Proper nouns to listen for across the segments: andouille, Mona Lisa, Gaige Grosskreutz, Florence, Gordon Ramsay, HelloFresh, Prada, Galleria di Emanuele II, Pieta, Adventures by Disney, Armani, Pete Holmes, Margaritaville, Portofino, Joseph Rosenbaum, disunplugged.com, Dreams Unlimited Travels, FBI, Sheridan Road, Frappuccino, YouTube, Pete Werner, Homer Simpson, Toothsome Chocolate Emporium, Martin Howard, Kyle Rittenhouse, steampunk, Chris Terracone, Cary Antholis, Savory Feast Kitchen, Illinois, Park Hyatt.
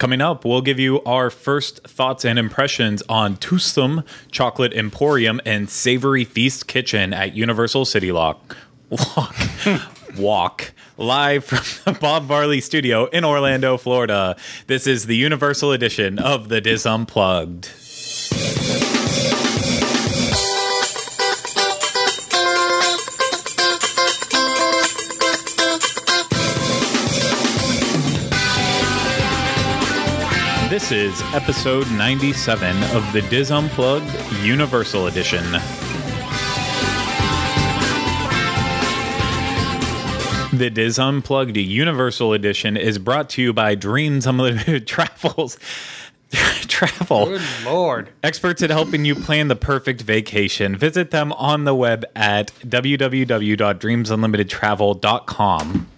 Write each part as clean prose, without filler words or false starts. Coming up, we'll give you our first thoughts and impressions on Toothsome Chocolate Emporium and Savory Feast Kitchen at Universal City Walk. Live from the Bob Varley Studio in Orlando, Florida. This is the Universal edition of the DIS Unplugged. This is episode 97 of the DIS Unplugged Universal Edition. The DIS Unplugged Universal Edition is brought to you by Dreams Unlimited Travels. Travel. Good Lord. Experts at helping you plan the perfect vacation. Visit them on the web at www.dreamsunlimitedtravel.com.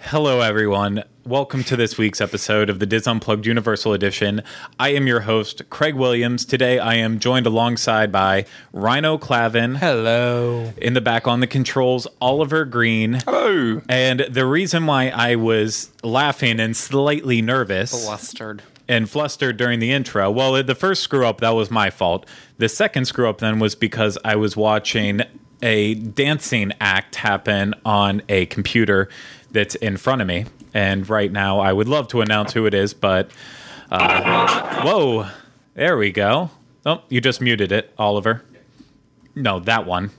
Hello, everyone. Welcome to this week's episode of the DIS Unplugged Universal Edition. I am your host, Craig Williams. Today, I am joined alongside by Rhino Clavin. Hello. In the back on the controls, Oliver Green. Hello. And the reason why I was laughing and slightly nervous... Flustered during the intro. Well, the first screw-up, that was my fault. The second screw-up, then, was because I was watching a dancing act happen on a computer that's in front of me. And right now, I would love to announce who it is, but... whoa! There we go. Oh, you just muted it, Oliver. No, that one.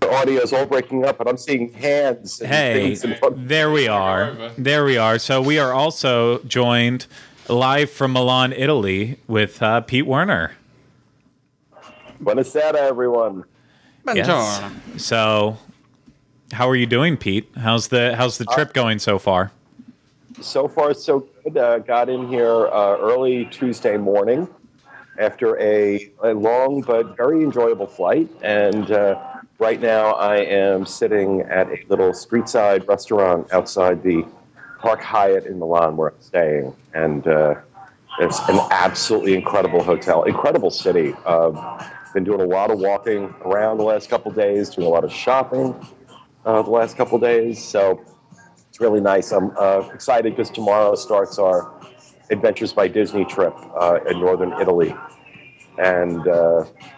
The audio is all breaking up, and I'm seeing hands. And hey, there we are. There we are. So we are also joined live from Milan, Italy, with Pete Werner. Buonasera, everyone. Yes. So... how are you doing, Pete? How's the trip going so far? So far, so good. Got in here early Tuesday morning after a long but very enjoyable flight. And right now I am sitting at a little street-side restaurant outside the Park Hyatt in Milan where I'm staying. And it's an absolutely incredible hotel, incredible city. Been doing a lot of walking around the last couple days, doing a lot of shopping. The last couple days, so it's really nice. I'm excited because tomorrow starts our Adventures by Disney trip in northern Italy, and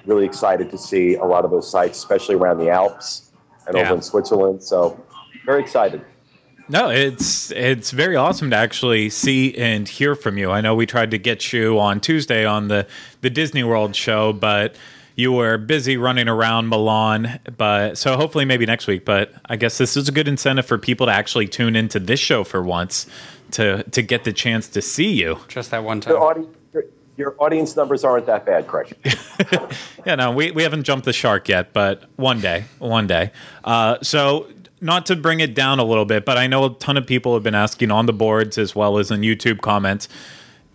really excited to see a lot of those sites, especially around the Alps and over in Switzerland, so very excited. No, it's very awesome to actually see and hear from you. I know we tried to get you on Tuesday on the Disney World show, but... you were busy running around Milan, but so hopefully maybe next week. But I guess this is a good incentive for people to actually tune into this show for once to get the chance to see you. Just that one time. Your audience numbers aren't that bad, Craig. Yeah, no, we haven't jumped the shark yet, but one day. So not to bring it down a little bit, but I know a ton of people have been asking on the boards as well as in YouTube comments.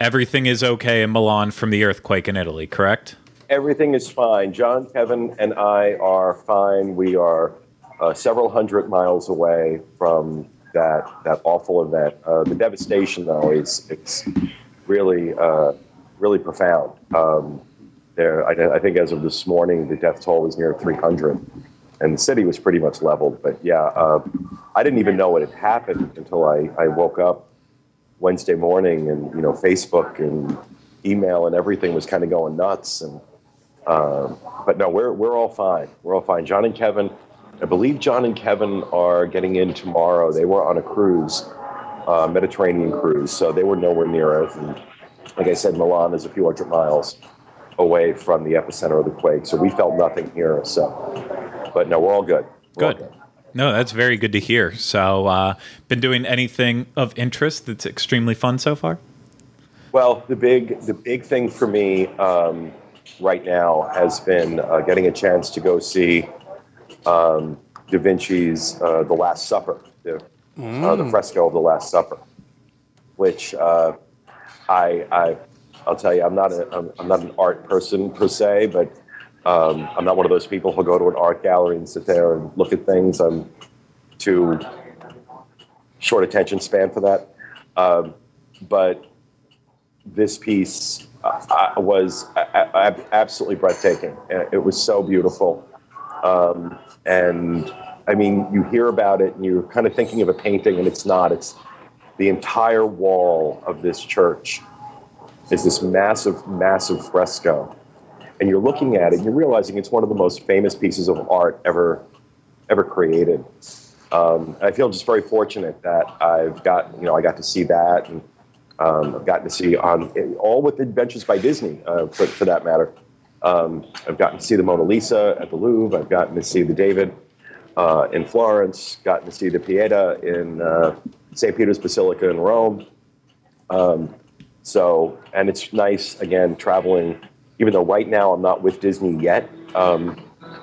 Everything is okay in Milan from the earthquake in Italy, correct? Everything is fine. John, Kevin, and I are fine. We are several hundred miles away from that awful event. The devastation, though, it's really really profound. I think as of this morning, the death toll was near 300, and the city was pretty much leveled. But yeah, I didn't even know it had happened until I woke up Wednesday morning, and Facebook and email and everything was kind of going nuts. And but no, we're all fine. We're all fine. John and Kevin, I believe John and Kevin are getting in tomorrow. They were on a cruise, Mediterranean cruise, so they were nowhere near it. And like I said, Milan is a few hundred miles away from the epicenter of the quake, so we felt nothing here. So, but no, we're all good. All good. No, that's very good to hear. So, been doing anything of interest that's extremely fun so far? Well, the big thing for me right now has been getting a chance to go see Da Vinci's The Last Supper, the fresco of The Last Supper, which I'll tell you, I'm not an art person per se, but I'm not one of those people who'll go to an art gallery and sit there and look at things. I'm too short attention span for that, but. This piece was absolutely breathtaking. It was so beautiful. And, I mean, you hear about it and you're kind of thinking of a painting, and it's not. It's The entire wall of this church is this massive, massive fresco. And you're looking at it, and you're realizing it's one of the most famous pieces of art ever created. I feel just very fortunate that I got to see that, and I've gotten to see all with Adventures by Disney, for that matter. I've gotten to see the Mona Lisa at the Louvre. I've gotten to see the David in Florence. Gotten to see the Pieta in St. Peter's Basilica in Rome. And it's nice again traveling. Even though right now I'm not with Disney yet,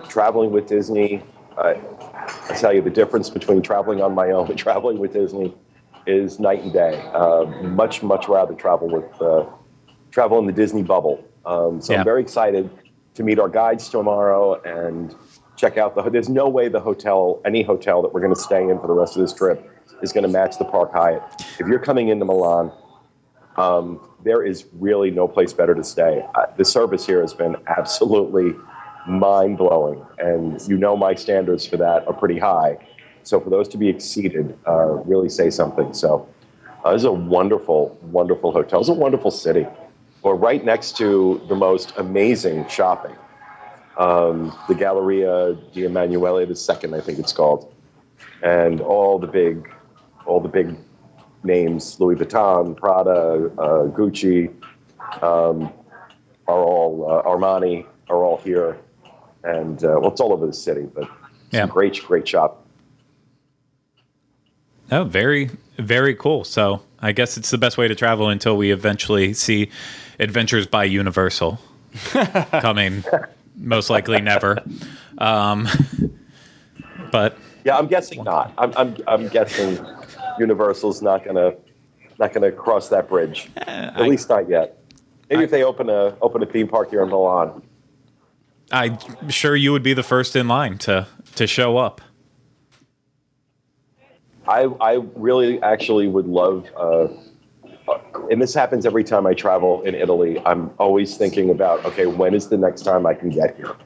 traveling with Disney, I tell you the difference between traveling on my own and traveling with Disney is night and day. Much rather travel in the Disney bubble. I'm very excited to meet our guides tomorrow and check out there's no way any hotel that we're going to stay in for the rest of this trip is going to match the Park Hyatt. If you're coming into Milan, there is really no place better to stay. The service here has been absolutely mind-blowing, and my standards for that are pretty high. So for those to be exceeded, really say something. So this is a wonderful, wonderful hotel. It's a wonderful city. We're right next to the most amazing shopping, the Galleria di Emanuele II, I think it's called, and all the big names, Louis Vuitton, Prada, Gucci, Armani are all here, and it's all over the city. But great shop. Oh, very, very cool. So I guess it's the best way to travel until we eventually see Adventures by Universal coming. Most likely never, but yeah, I'm guessing not. I'm guessing Universal's not gonna cross that bridge. At least not yet. Maybe if they open a theme park here in Milan. I'm sure you would be the first in line to show up. I really actually would love, and this happens every time I travel in Italy. I'm always thinking about, okay, when is the next time I can get here?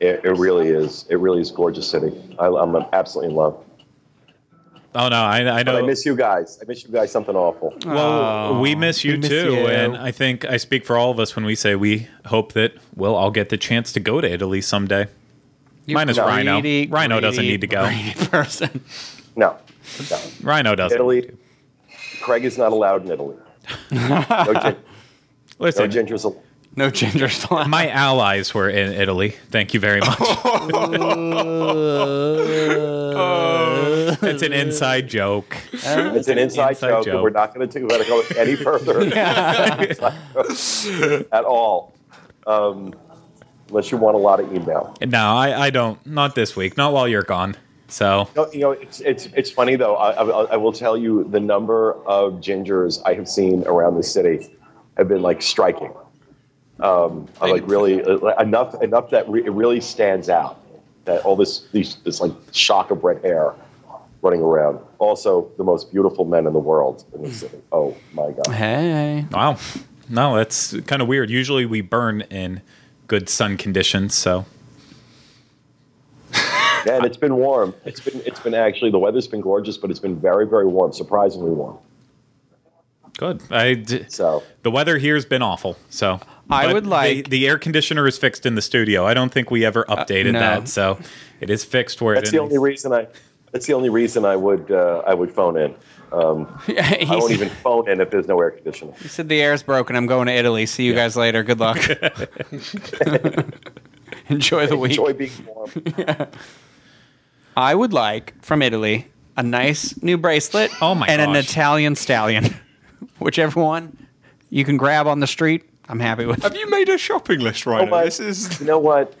It really is a gorgeous city. I'm absolutely in love. Oh, no, I know. But I miss you guys. I miss you guys something awful. Well, we miss you too. And I think I speak for all of us when we say we hope that we'll all get the chance to go to Italy someday. Minus Rhino. Rhino doesn't need to go. Person. No. Rhino doesn't. Italy. Craig is not allowed in Italy. Listen. No gingers allowed. My allies were in Italy. Thank you very much. It's an inside joke. It's an inside joke. We're not going to go any further at all. Unless you want a lot of email. No, I don't. Not this week. Not while you're gone. So it's funny though. I will tell you the number of gingers I have seen around the city have been like striking. I like really enough that it really stands out that all this like shock of red hair running around. Also, the most beautiful men in the world in the city. Oh my God! Hey, wow! No, that's kind of weird. Usually, we burn in good sun conditions. So, yeah, and it's been warm. It's been actually the weather's been gorgeous, but it's been very, very warm. Surprisingly warm. Good. The weather here's been awful. So. But I would like the air conditioner is fixed in the studio. I don't think we ever updated that, so it is fixed where that's it is. That's the only reason I would phone in. I won't even phone in if there's no air conditioner. He said the air's broken. I'm going to Italy. See you guys later. Good luck. Enjoy the week. Enjoy being warm. Yeah. I would like from Italy a nice new bracelet. Oh my and gosh. An Italian stallion, whichever one you can grab on the street. I'm happy with. Have you made a shopping list, Rhino? You know what?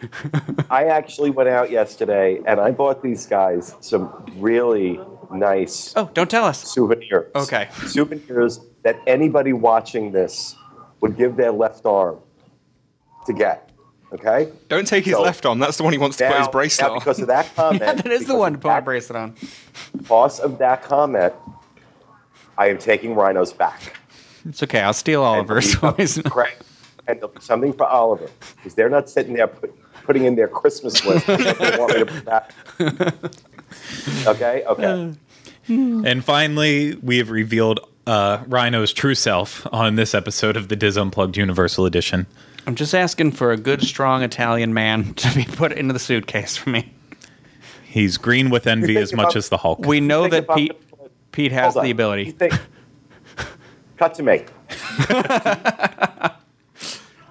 I actually went out yesterday and I bought these guys some really nice. Oh, don't tell us. Souvenirs. Okay. Souvenirs that anybody watching this would give their left arm to get. Okay. Don't take his left arm. That's the one he wants to put his bracelet on. Because of that comment. Yeah, that is the one to put a bracelet on. Because of that comment, I am taking Rhino's back. It's okay. I'll steal Oliver's. And there'll be something for Oliver because they're not sitting there putting in their Christmas list. They want me to put that. Okay. And finally, we have revealed Rhino's true self on this episode of the DIS Unplugged Universal Edition. I'm just asking for a good, strong Italian man to be put into the suitcase for me. He's green with envy as much as the Hulk. We know that Pete has the ability. Cut to me.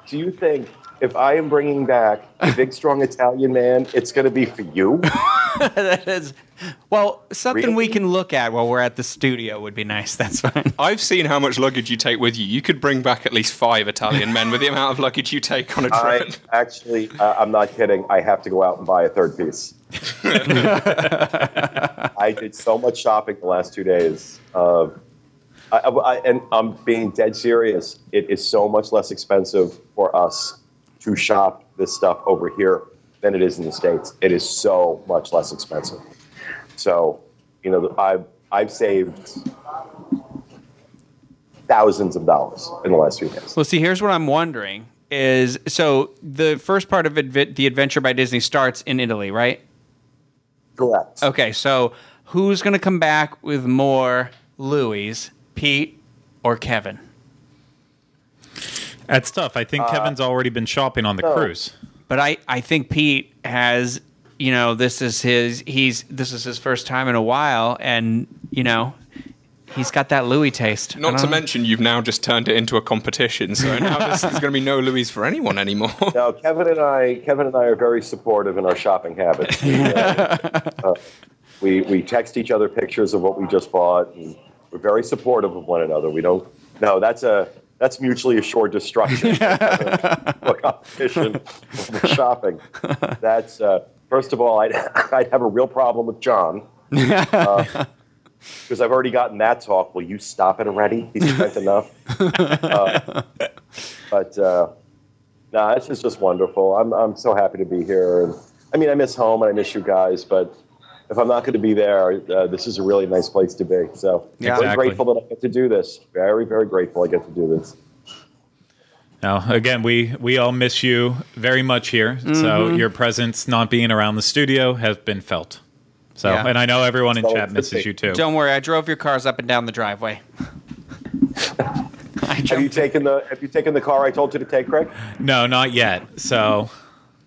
Do you think if I am bringing back a big, strong Italian man, it's going to be for you? That is, well, something really? We can look at while we're at the studio would be nice. That's fine. I've seen how much luggage you take with you. You could bring back at least 5 Italian men with the amount of luggage you take on a trip. Actually, I'm not kidding. I have to go out and buy a third piece. I did so much shopping the last 2 days. And I'm being dead serious. It is so much less expensive for us to shop this stuff over here than it is in the States. It is so much less expensive. So, you know, I've saved thousands of dollars in the last few days. Well, see, here's what I'm wondering is, so the first part of the Adventure by Disney starts in Italy, right? Correct. Okay, so who's going to come back with more Louis? Pete or Kevin? That's tough. I think Kevin's already been shopping on the cruise. But I think Pete has, you know, this is his first time in a while, and you know, he's got that Louis taste. Not to mention, you've now just turned it into a competition, so now there's going to be no Louis for anyone anymore. No, Kevin and I are very supportive in our shopping habits. We text each other pictures of what we just bought. And we're very supportive of one another. We don't. No, that's mutually assured destruction. Competition for shopping. That's first of all, I'd have a real problem with John because I've already gotten that talk. Will you stop it already? He's spent enough. But this is just wonderful. I'm so happy to be here. And, I mean, I miss home and I miss you guys, but if I'm not going to be there, this is a really nice place to be. So yeah, I'm really grateful that I get to do this. Very, very grateful I get to do this. Now, again, we all miss you very much here. Mm-hmm. So your presence not being around the studio has been felt. So, yeah. And I know everyone in chat misses you too. Don't worry, I drove your cars up and down the driveway. Have you taken the car I told you to take, Craig? No, not yet. So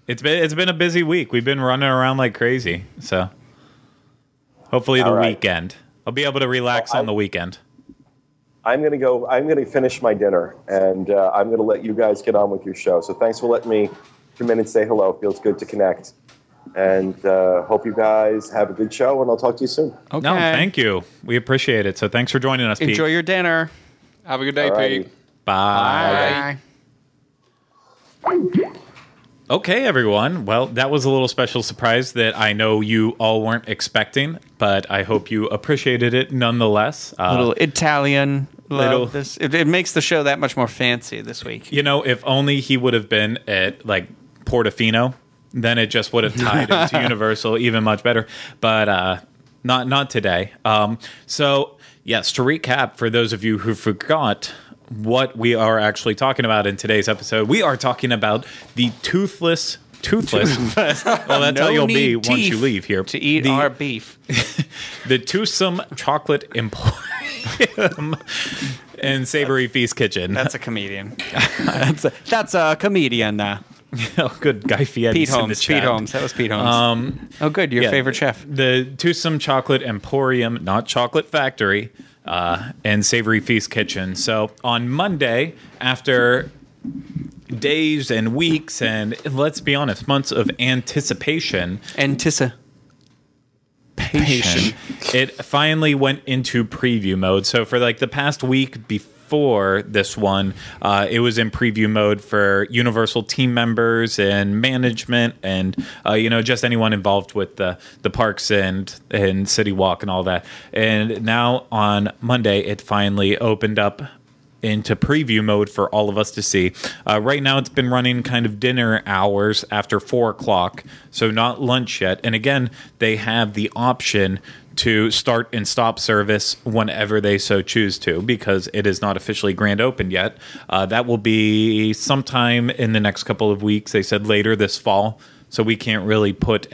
it's been a busy week. We've been running around like crazy. So. Hopefully the weekend. I'll be able to relax on the weekend. I'm going to finish my dinner, and I'm going to let you guys get on with your show. So thanks for letting me come in and say hello. Feels good to connect. And hope you guys have a good show, and I'll talk to you soon. Okay. No, thank you. We appreciate it. So thanks for joining us, Pete. Enjoy your dinner. Have a good day, Pete. Bye. Bye. Okay, everyone. Well, that was a little special surprise that I know you all weren't expecting, but I hope you appreciated it nonetheless. Little Italian love. This it makes the show that much more fancy this week. You know, if only he would have been at like Portofino, then it just would have tied into Universal even much better. But not today. So yes, to recap for those of you who forgot what we are actually talking about in today's episode. We are talking about the toothless. Well, that's how you'll be once you leave here. To eat our beef. The Toothsome Chocolate Emporium and Savory Feast Kitchen. That's a comedian. that's a comedian. Oh, good. Guy Fieri's Pete Holmes, in the chat. Pete Holmes. That was Pete Holmes. Oh, good. Your favorite chef. The Toothsome Chocolate Emporium, not Chocolate Factory. And Savory Feast Kitchen. So on Monday, after days and weeks and, let's be honest, months of anticipation. Anticipation. It finally went into preview mode. So for like the past week before this one, it was in preview mode for Universal team members and management and, you know, just anyone involved with the parks and City Walk and all that. And now on Monday, it finally opened up into preview mode for all of us to see. Right now, it's been running kind of dinner hours after 4 o'clock, so not lunch yet. And again, they have the option to start and stop service whenever they so choose to, because it is not officially grand open yet. That will be sometime in the next couple of weeks. They said later this fall, so we can't really put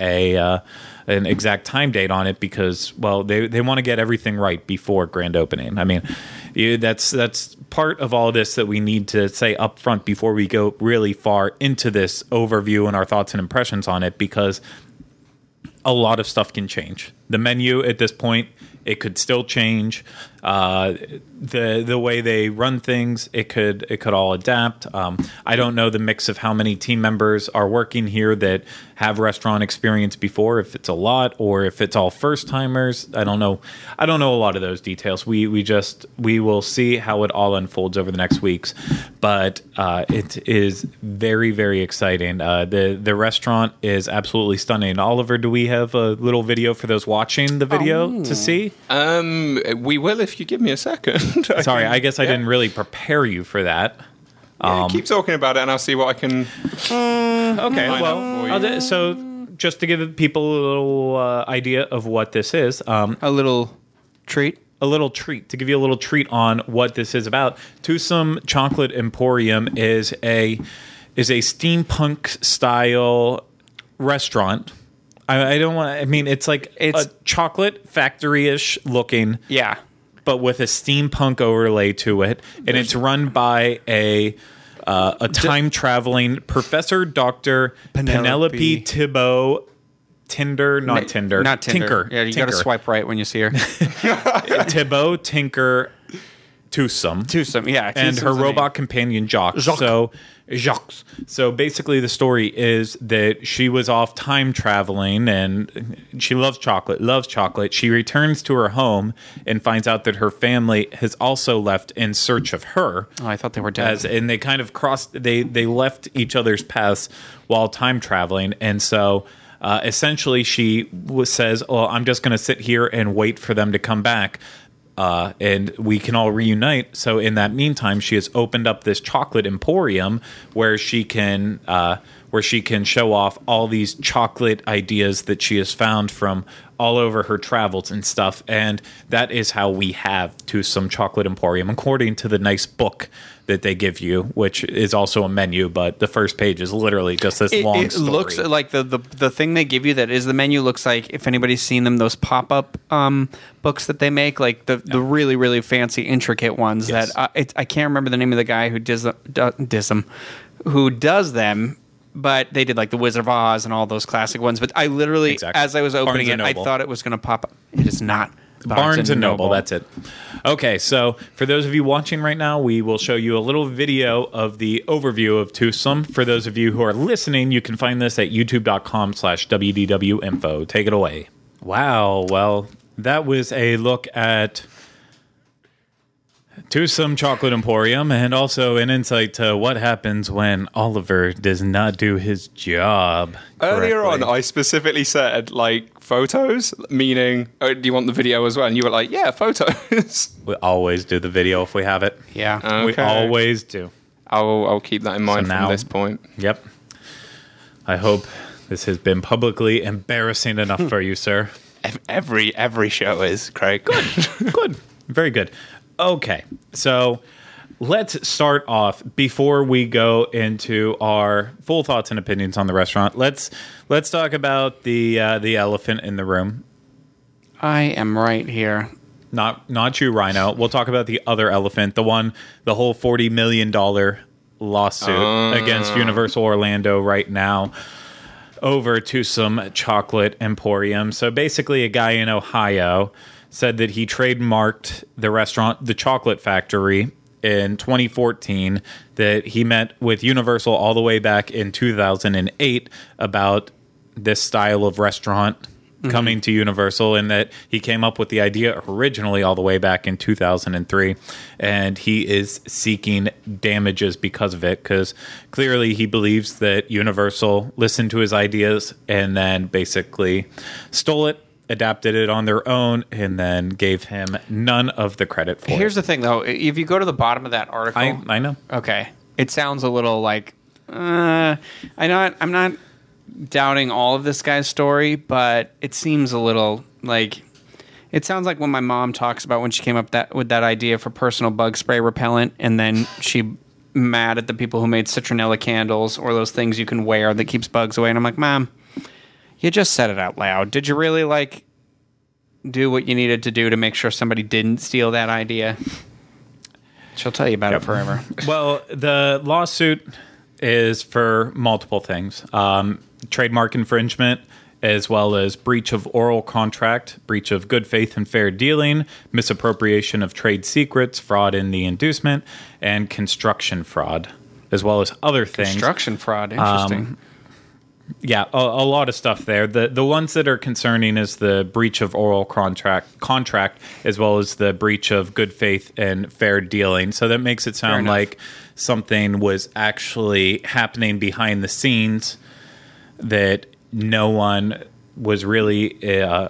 an exact time date on it because, well, they want to get everything right before grand opening. I mean, that's part of all this that we need to say up front before we go really far into this overview and our thoughts and impressions on it, because a lot of stuff can change. The menu at this point, it could still change. The way they run things, it could all adapt. I don't know the mix of how many team members are working here that have restaurant experience before, if it's a lot or if it's all first timers. I don't know a lot of those details. We will see how it all unfolds over the next weeks, but it is very, very exciting. The restaurant is absolutely stunning. Oliver, do we have a little video for those watching the video to see? We will if you give me a second. Sorry, I guess I didn't really prepare you for that. Yeah, keep talking about it, and I'll see what I can. Okay, well, so just to give people a little idea of what this is, a little treat. A little treat to give you a little treat on what this is about. Toothsome Chocolate Emporium is a steampunk style restaurant. I don't want. I mean, it's like it's a chocolate factory-ish looking. Yeah. But with a steampunk overlay to it, and it's run by a time-traveling Professor Doctor Penelope Tibeaux-Tinker, Tinker. Yeah, you got to swipe right when you see her. Tibeaux-Tinker Toothsome, yeah. And her robot companion, Jacques. So basically the story is that she was off time traveling and she loves chocolate. She returns to her home and finds out that her family has also left in search of her. Oh, I thought they were dead. And they kind of crossed, they left each other's paths while time traveling. And so essentially she says, well, I'm just going to sit here and wait for them to come back. And we can all reunite. So in that meantime, she has opened up this chocolate emporium where she can show off all these chocolate ideas that she has found from all over her travels and stuff. And that is how we have Toothsome Chocolate Emporium, according to the nice book that they give you, which is also a menu. But the first page is literally just this long story. It looks like the thing they give you that is the menu looks like, if anybody's seen them, those pop-up books that they make, like the really, really fancy, intricate ones. Yes. That I can't remember the name of the guy who does them. But they did like The Wizard of Oz and all those classic ones. But I literally, as I was opening it, I thought it was going to pop up. It is not. Barnes & Noble, that's it. Okay, so for those of you watching right now, we will show you a little video of the overview of Toothsome. For those of you who are listening, you can find this at youtube.com/WDWinfo. Take it away. Wow, well, that was a look at Toothsome Chocolate Emporium, and also an insight to what happens when Oliver does not do his job correctly. Earlier on, I specifically said, like, photos, meaning, oh, do you want the video as well? And you were like, yeah, photos. We always do the video if we have it. Yeah. Okay. We always do. I'll keep that in mind from this point. Yep. I hope this has been publicly embarrassing enough for you, sir. Every show is, Craig. Good. Very good. Okay, so let's start off before we go into our full thoughts and opinions on the restaurant. Let's talk about the elephant in the room. I am right here. Not you, Rhino. We'll talk about the other elephant, the whole $40 million lawsuit against Universal Orlando right now over Toothsome Chocolate Emporium. So basically, a guy in Ohio said that he trademarked the restaurant, The Chocolate Factory, in 2014, that he met with Universal all the way back in 2008 about this style of restaurant coming to Universal, and that he came up with the idea originally all the way back in 2003, and he is seeking damages because of it, because clearly he believes that Universal listened to his ideas and then basically stole it, adapted it on their own, and then gave him none of the credit for it. Here's the thing, though. If you go to the bottom of that article... I know. Okay. It sounds a little like... I'm not doubting all of this guy's story, but it seems a little like... It sounds like when my mom talks about when she came up with that idea for personal bug spray repellent, and then she... mad at the people who made citronella candles or those things you can wear that keeps bugs away. And I'm like, Mom... You just said it out loud. Did you really, like, do what you needed to do to make sure somebody didn't steal that idea? She'll tell you about it forever. Well, the lawsuit is for multiple things. Trademark infringement, as well as breach of oral contract, breach of good faith and fair dealing, misappropriation of trade secrets, fraud in the inducement, and construction fraud, as well as other things. Construction fraud, interesting. Yeah, a lot of stuff there. The ones that are concerning is the breach of oral contract, as well as the breach of good faith and fair dealing. So that makes it sound like something was actually happening behind the scenes that no one was really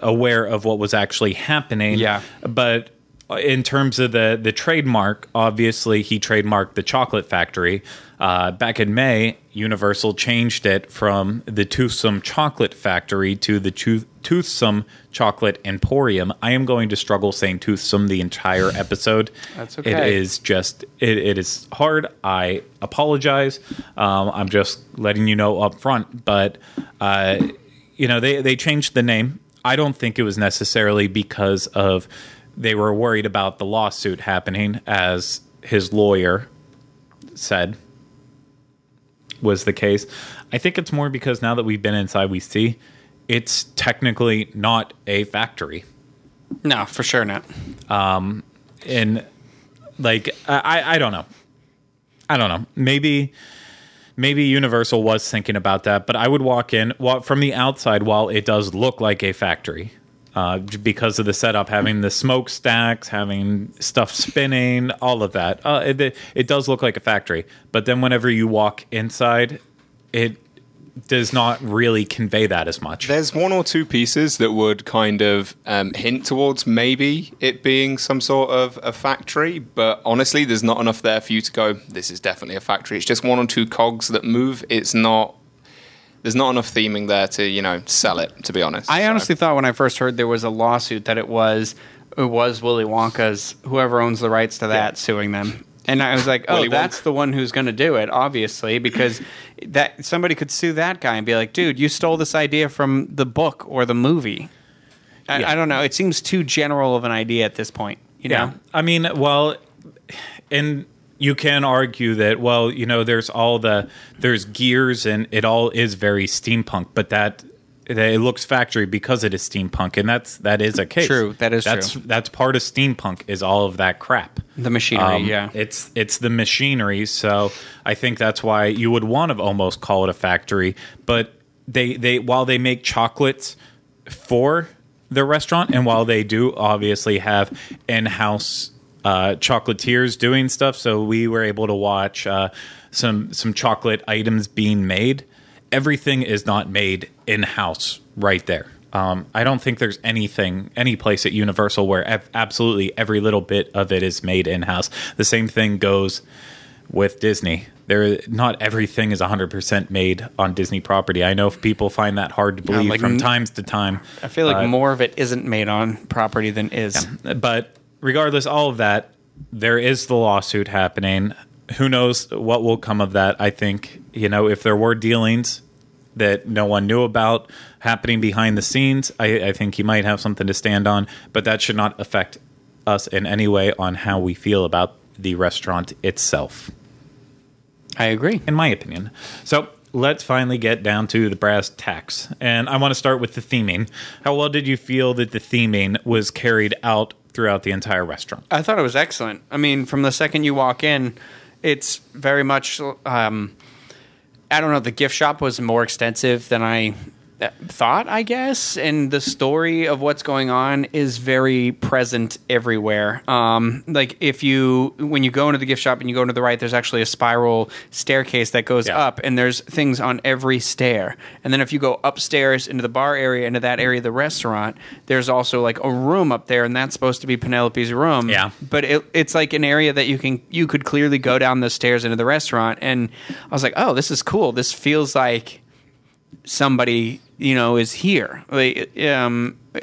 aware of what was actually happening. Yeah. But in terms of the trademark, obviously he trademarked the Chocolate Factory. Back in May, Universal changed it from the Toothsome Chocolate Factory to the Toothsome Chocolate Emporium. I am going to struggle saying toothsome the entire episode. That's okay. It is just, it is hard. I apologize. I'm just letting you know up front. But, they changed the name. I don't think it was necessarily because of they were worried about the lawsuit happening, as his lawyer said was the case. I think it's more because now that we've been inside, we see it's technically not a factory. No, for sure not. And like, I don't know. I don't know. Maybe Universal was thinking about that, but I would walk in from the outside while it does look like a factory. Because of the setup, having the smokestacks, having stuff spinning, all of that. It does look like a factory. But then whenever you walk inside, it does not really convey that as much. There's one or two pieces that would kind of hint towards maybe it being some sort of a factory. But honestly, there's not enough there for you to go, this is definitely a factory. It's just one or two cogs that move. It's not... There's not enough theming there to, sell it, to be honest. I honestly thought when I first heard there was a lawsuit that it was Willy Wonka's, whoever owns the rights to that, suing them. And I was like, oh, that's the one who's going to do it, obviously, because that somebody could sue that guy and be like, dude, you stole this idea from the book or the movie. I don't know. It seems too general of an idea at this point. You know? I mean, well, and... You can argue that, well, there's all there's gears and it all is very steampunk, but that it looks factory because it is steampunk, and that is a case. True, that's true. That's part of steampunk is all of that crap. The machinery, It's the machinery, so I think that's why you would want to almost call it a factory, but they while they make chocolates for their restaurant, and while they do obviously have in-house chocolatiers doing stuff, so we were able to watch some chocolate items being made. Everything is not made in-house right there. I don't think there's any place at Universal where absolutely every little bit of it is made in-house. The same thing goes with Disney. Not everything is 100% made on Disney property. I know if people find that hard to believe from time to time. I feel like more of it isn't made on property than is. Yeah, but... Regardless, all of that, there is the lawsuit happening. Who knows what will come of that? I think, if there were dealings that no one knew about happening behind the scenes, I think he might have something to stand on. But that should not affect us in any way on how we feel about the restaurant itself. I agree. In my opinion. So let's finally get down to the brass tacks. And I want to start with the theming. How well did you feel that the theming was carried out throughout the entire restaurant? I thought it was excellent. I mean, from the second you walk in, it's very much, I don't know, the gift shop was more extensive than I thought, I guess. And the story of what's going on is very present everywhere. Like when you go into the gift shop and you go to the right, there's actually a spiral staircase that goes up, and there's things on every stair. And then if you go upstairs into the bar area, into that area of the restaurant, there's also like a room up there, and that's supposed to be Penelope's room. Yeah. But it's like an area that you could clearly go down the stairs into the restaurant. And I was like, oh, this is cool. This feels like somebody is here. Like,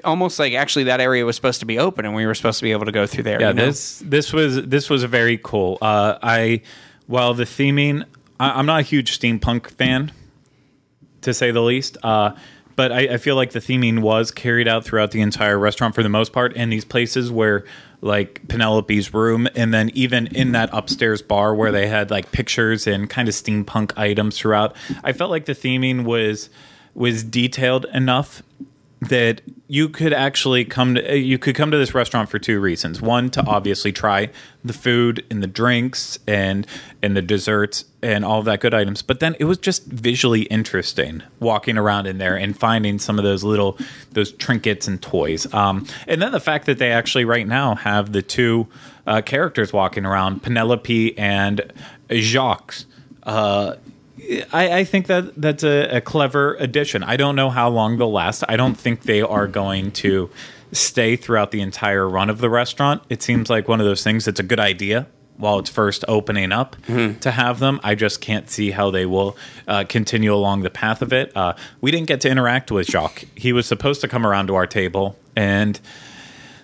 almost like actually that area was supposed to be open and we were supposed to be able to go through there. Yeah, this was very cool. The theming, I'm not a huge steampunk fan, to say the least. but I feel like the theming was carried out throughout the entire restaurant for the most part, and these places where, like, Penelope's room, and then even in that upstairs bar where they had, like, pictures and kind of steampunk items throughout, I felt like the theming was detailed enough that you could actually come to this restaurant for two reasons. One, to obviously try the food and the drinks and the desserts and all of that good items. But then it was just visually interesting walking around in there and finding some of those trinkets and toys. And then the fact that they actually right now have the two characters walking around, Penelope and Jacques, I think that's a clever addition. I don't know how long they'll last. I don't think they are going to stay throughout the entire run of the restaurant. It seems like one of those things that's a good idea while it's first opening up to have them. I just can't see how they will continue along the path of it. We didn't get to interact with Jacques. He was supposed to come around to our table, and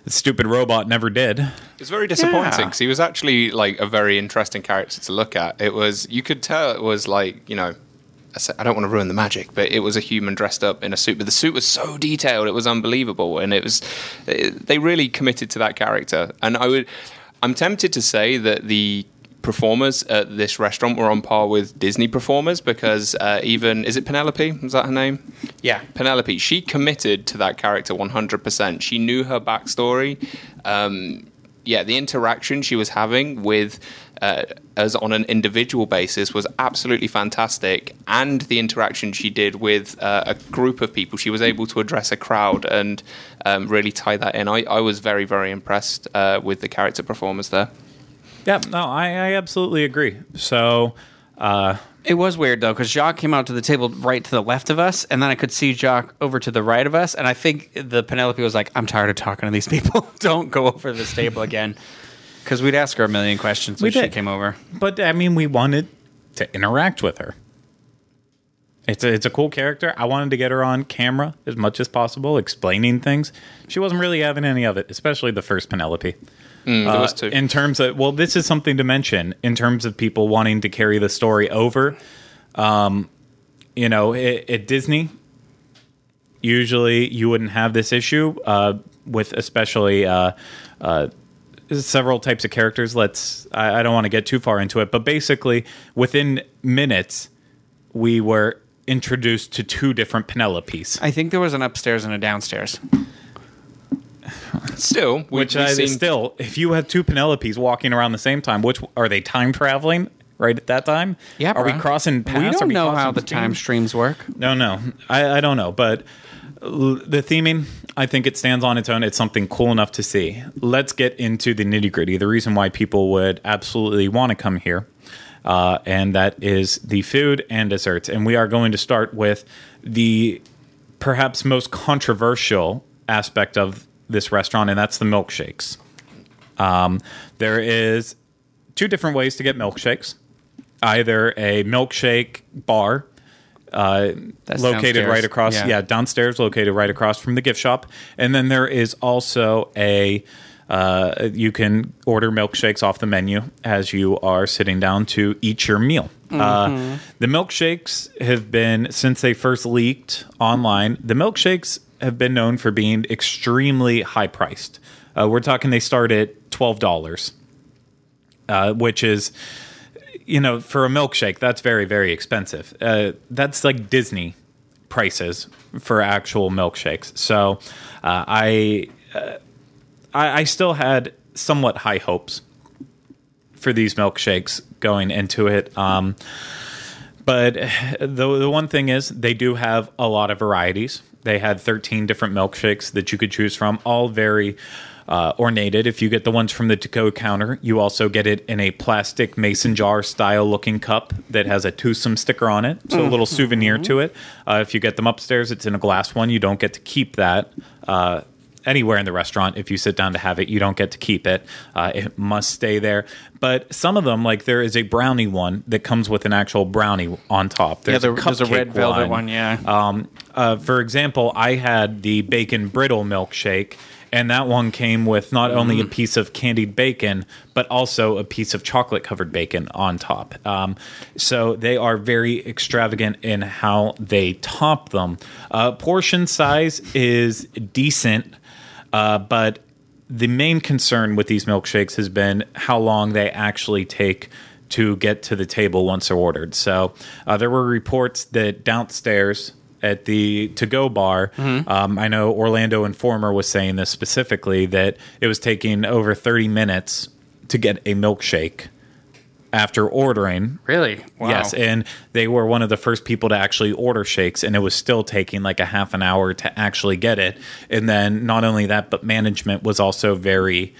the stupid robot never did. It's very disappointing because he was actually like a very interesting character to look at. It was, you could tell it was like, you know, I don't want to ruin the magic, but it was a human dressed up in a suit. But the suit was so detailed, it was unbelievable, and they really committed to that character. And I'm tempted to say that the performers at this restaurant were on par with Disney performers because is it Penelope? Is that her name? Yeah, Penelope. She committed to that character 100%. She knew her backstory. The interaction she was having with us on an individual basis was absolutely fantastic, and the interaction she did with a group of people, she was able to address a crowd and really tie that in. I was very, very impressed with the character performers there. Yeah, no, I absolutely agree. So it was weird, though, because Jacques came out to the table right to the left of us, and then I could see Jacques over to the right of us, and I think the Penelope was like, I'm tired of talking to these people. Don't go over this table again. Because we'd ask her a million questions when she came over. But, I mean, we wanted to interact with her. It's a cool character. I wanted to get her on camera as much as possible, explaining things. She wasn't really having any of it, especially the first Penelope. There was two. In terms of, well, this is something to mention in terms of people wanting to carry the story over. You know, at Disney, usually you wouldn't have this issue with especially several types of characters. I don't want to get too far into it, but basically within minutes, we were introduced to two different Penelopes. I think there was an upstairs and a downstairs. Still, if you have two Penelopes walking around the same time, which are they time traveling right at that time? Yeah, are we crossing paths? We don't know how the time streams work. No, I don't know, but the theming, I think it stands on its own. It's something cool enough to see. Let's get into the nitty gritty. The reason why people would absolutely want to come here, and that is the food and desserts. And we are going to start with the perhaps most controversial aspect of this restaurant, and that's the milkshakes. There is two different ways to get milkshakes. Either a milkshake bar downstairs, located right across from the gift shop. And then there is also you can order milkshakes off the menu as you are sitting down to eat your meal. The milkshakes have been, since they first leaked online, the milkshakes have been known for being extremely high priced. We're talking they start at $12, which is, you know, for a milkshake, that's very, very expensive. That's like Disney prices for actual milkshakes. So I still had somewhat high hopes for these milkshakes going into it. But the one thing is they do have a lot of varieties. They had 13 different milkshakes that you could choose from, all very ornated. If you get the ones from the to-go counter, you also get it in a plastic mason jar style looking cup that has a Toothsome sticker on it, so a little souvenir to it. If you get them upstairs, it's in a glass one. You don't get to keep that. Anywhere in the restaurant, if you sit down to have it, you don't get to keep it. It must stay there. But some of them, like there is a brownie one that comes with an actual brownie on top. There's a red velvet one. For example, I had the bacon brittle milkshake, And that one came with not only a piece of candied bacon, but also a piece of chocolate-covered bacon on top. So they are very extravagant in how they top them. Portion size is decent, but the main concern with these milkshakes has been how long they actually take to get to the table once they're ordered. So there were reports that downstairs at the to-go bar, I know Orlando Informer was saying this specifically, that it was taking over 30 minutes to get a milkshake after ordering. Really? Wow. Yes, and they were one of the first people to actually order shakes, and it was still taking like a half an hour to actually get it. And then not only that, but management was also very,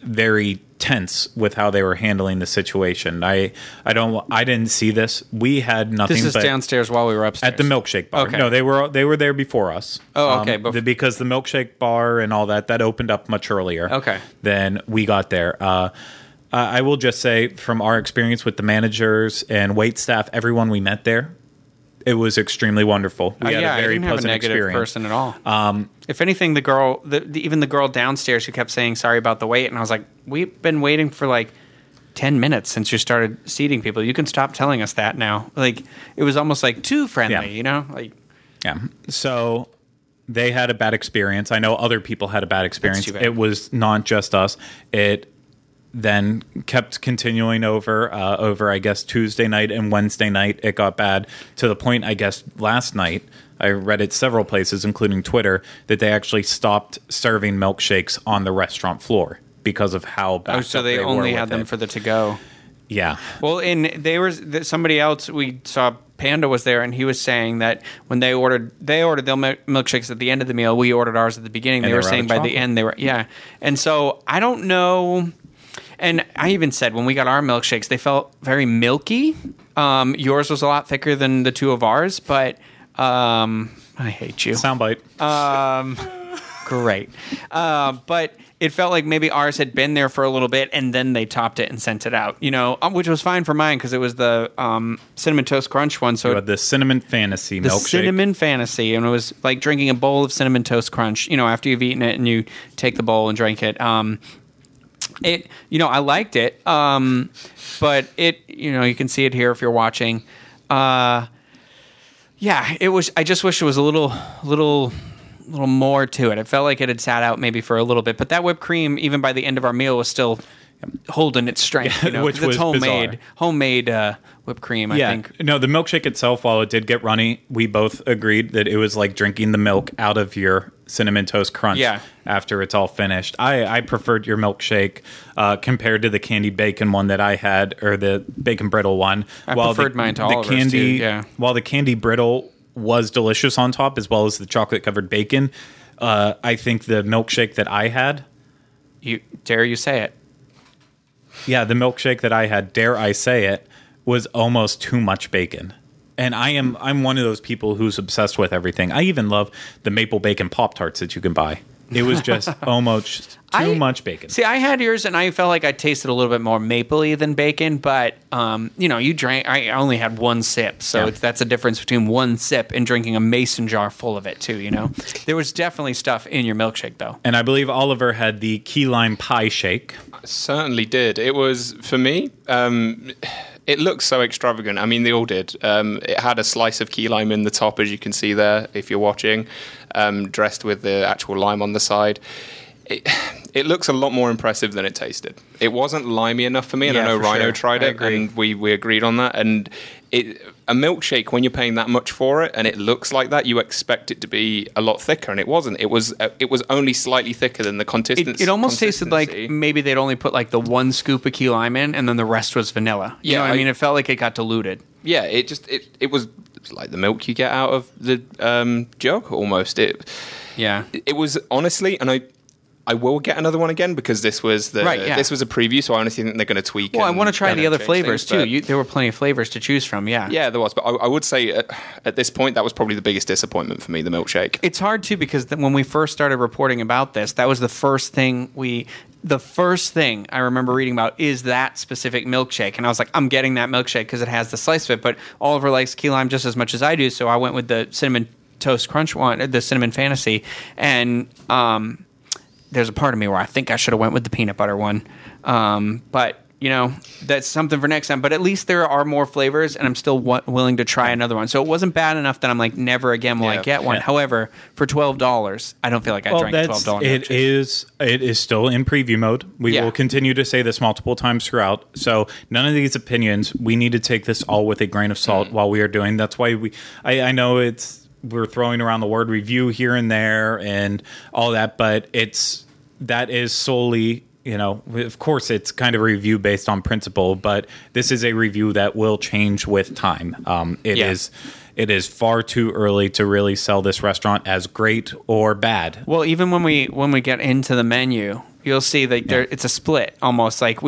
very tense with how they were handling the situation. I didn't see this. We had nothing. This is but downstairs while we were upstairs at the milkshake bar. Okay. No, they were there before us. Oh, okay. Because the milkshake bar and all that opened up much earlier. Okay. Than we got there. I will just say, from our experience with the managers and wait staff, everyone we met there, it was extremely wonderful. We had a very pleasant experience. Person at all. If anything, the girl, even the girl downstairs who kept saying sorry about the wait, and I was like, we've been waiting for like 10 minutes since you started seating people. You can stop telling us that now. Like, it was almost like too friendly, you know? Like, yeah. So they had a bad experience. I know other people had a bad experience. It was not just us. It then kept continuing over, I guess, Tuesday night and Wednesday night. It got bad to the point, I guess, last night, I read it several places, including Twitter, that they actually stopped serving milkshakes on the restaurant floor because of how bad. Oh, so they only had them for the to-go. Yeah. Well, and they were somebody else. We saw Panda was there, and he was saying that when they ordered their milkshakes at the end of the meal. We ordered ours at the beginning. They were saying by the end they were And so I don't know. And I even said when we got our milkshakes, they felt very milky. Yours was a lot thicker than the two of ours, but I hate you. Soundbite. Great. But it felt like maybe ours had been there for a little bit, and then they topped it and sent it out, you know, which was fine for mine because it was the Cinnamon Toast Crunch one. So the Cinnamon Fantasy milkshake. The Cinnamon Fantasy, and it was like drinking a bowl of Cinnamon Toast Crunch, you know, after you've eaten it and you take the bowl and drink it. It, you know, I liked it, but it, you know, you can see it here if you're watching. It was. I just wish it was a little more to it. It felt like it had sat out maybe for a little bit, but that whipped cream, even by the end of our meal, was still holding its strength. You know, which was homemade whipped cream. I think. No, the milkshake itself, while it did get runny, we both agreed that it was like drinking the milk out of your Cinnamon Toast Crunch after it's all finished. I preferred your milkshake compared to the candied bacon one that I had, or the bacon brittle one. I preferred mine to all of ours too, yeah. While the candy brittle was delicious on top, as well as the chocolate-covered bacon, I think the milkshake that I had... Dare you say it. Yeah, the milkshake that I had, dare I say it, was almost too much bacon. And I'm one of those people who's obsessed with everything. I even love the maple bacon Pop-Tarts that you can buy. It was just almost too much bacon. See, I had yours, and I felt like I tasted a little bit more mapley than bacon. But, you know, I only had one sip. So that's a difference between one sip and drinking a mason jar full of it, too, you know. There was definitely stuff in your milkshake, though. And I believe Oliver had the key lime pie shake. I certainly did. It was, for me... It looks so extravagant. I mean, they all did. It had a slice of key lime in the top, as you can see there, if you're watching, dressed with the actual lime on the side. It looks a lot more impressive than it tasted. It wasn't limey enough for me, and I know Rhino tried it, and we agreed on that. And a milkshake, when you're paying that much for it, and it looks like that, you expect it to be a lot thicker, and it wasn't. It was only slightly thicker than the consistency. It almost tasted like maybe they'd only put like the one scoop of key lime in, and then the rest was vanilla. You know what I mean? It felt like it got diluted. Yeah, it was like the milk you get out of the jug almost. It was honestly, and I will get another one again because this was this was a preview, so I honestly think they're going to tweak it. Well, I want to try the other flavors, too. There were plenty of flavors to choose from, Yeah, there was. But I would say at this point, that was probably the biggest disappointment for me, the milkshake. It's hard, too, because when we first started reporting about this, that was the first thing I remember reading about is that specific milkshake. And I was like, I'm getting that milkshake because it has the slice of it. But Oliver likes key lime just as much as I do, so I went with the Cinnamon Toast Crunch one, the Cinnamon Fantasy, and... there's a part of me where I think I should have went with the peanut butter one. But, you know, that's something for next time. But at least there are more flavors, and I'm still willing to try another one. So it wasn't bad enough that I'm like, never again will I get one. Yeah. However, for $12, I don't feel like I drank $12. It is still in preview mode. We will continue to say this multiple times throughout. So none of these opinions, we need to take this all with a grain of salt while we are doing. That's why I know we're throwing around the word review here and there and all that, but that is solely, you know, of course it's kind of a review based on principle, but this is a review that will change with time. It is far too early to really sell this restaurant as great or bad. Well, even when we get into the menu, you'll see that it's a split almost. Like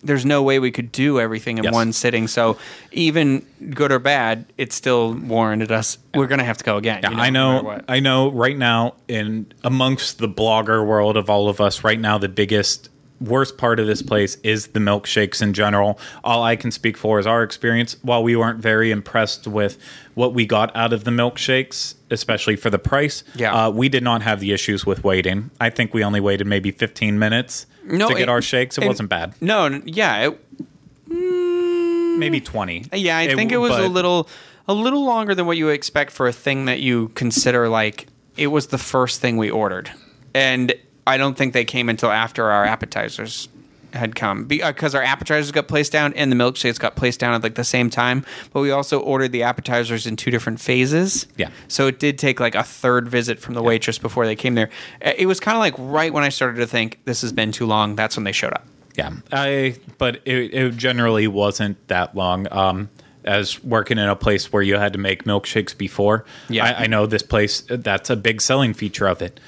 there's no way we could do everything in one sitting. So even good or bad, it still warranted us. We're going to have to go again. Yeah, you know, I know right now amongst the blogger world of all of us right now, the biggest worst part of this place is the milkshakes in general. All I can speak for is our experience. While we weren't very impressed with what we got out of the milkshakes, especially for the price, we did not have the issues with waiting. I think we only waited maybe 15 minutes to get our shakes. It wasn't bad. No, yeah. Maybe 20. Yeah, I think it was a little longer than what you would expect for a thing that you consider like it was the first thing we ordered. And I don't think they came until after our appetizers had come, because our appetizers got placed down and the milkshakes got placed down at like the same time. But we also ordered the appetizers in two different phases. Yeah. So it did take like a third visit from the waitress before they came there. It was kind of like right when I started to think this has been too long. That's when they showed up. Yeah. But it generally wasn't that long. As working in a place where you had to make milkshakes before. Yeah. I know this place, that's a big selling feature of it.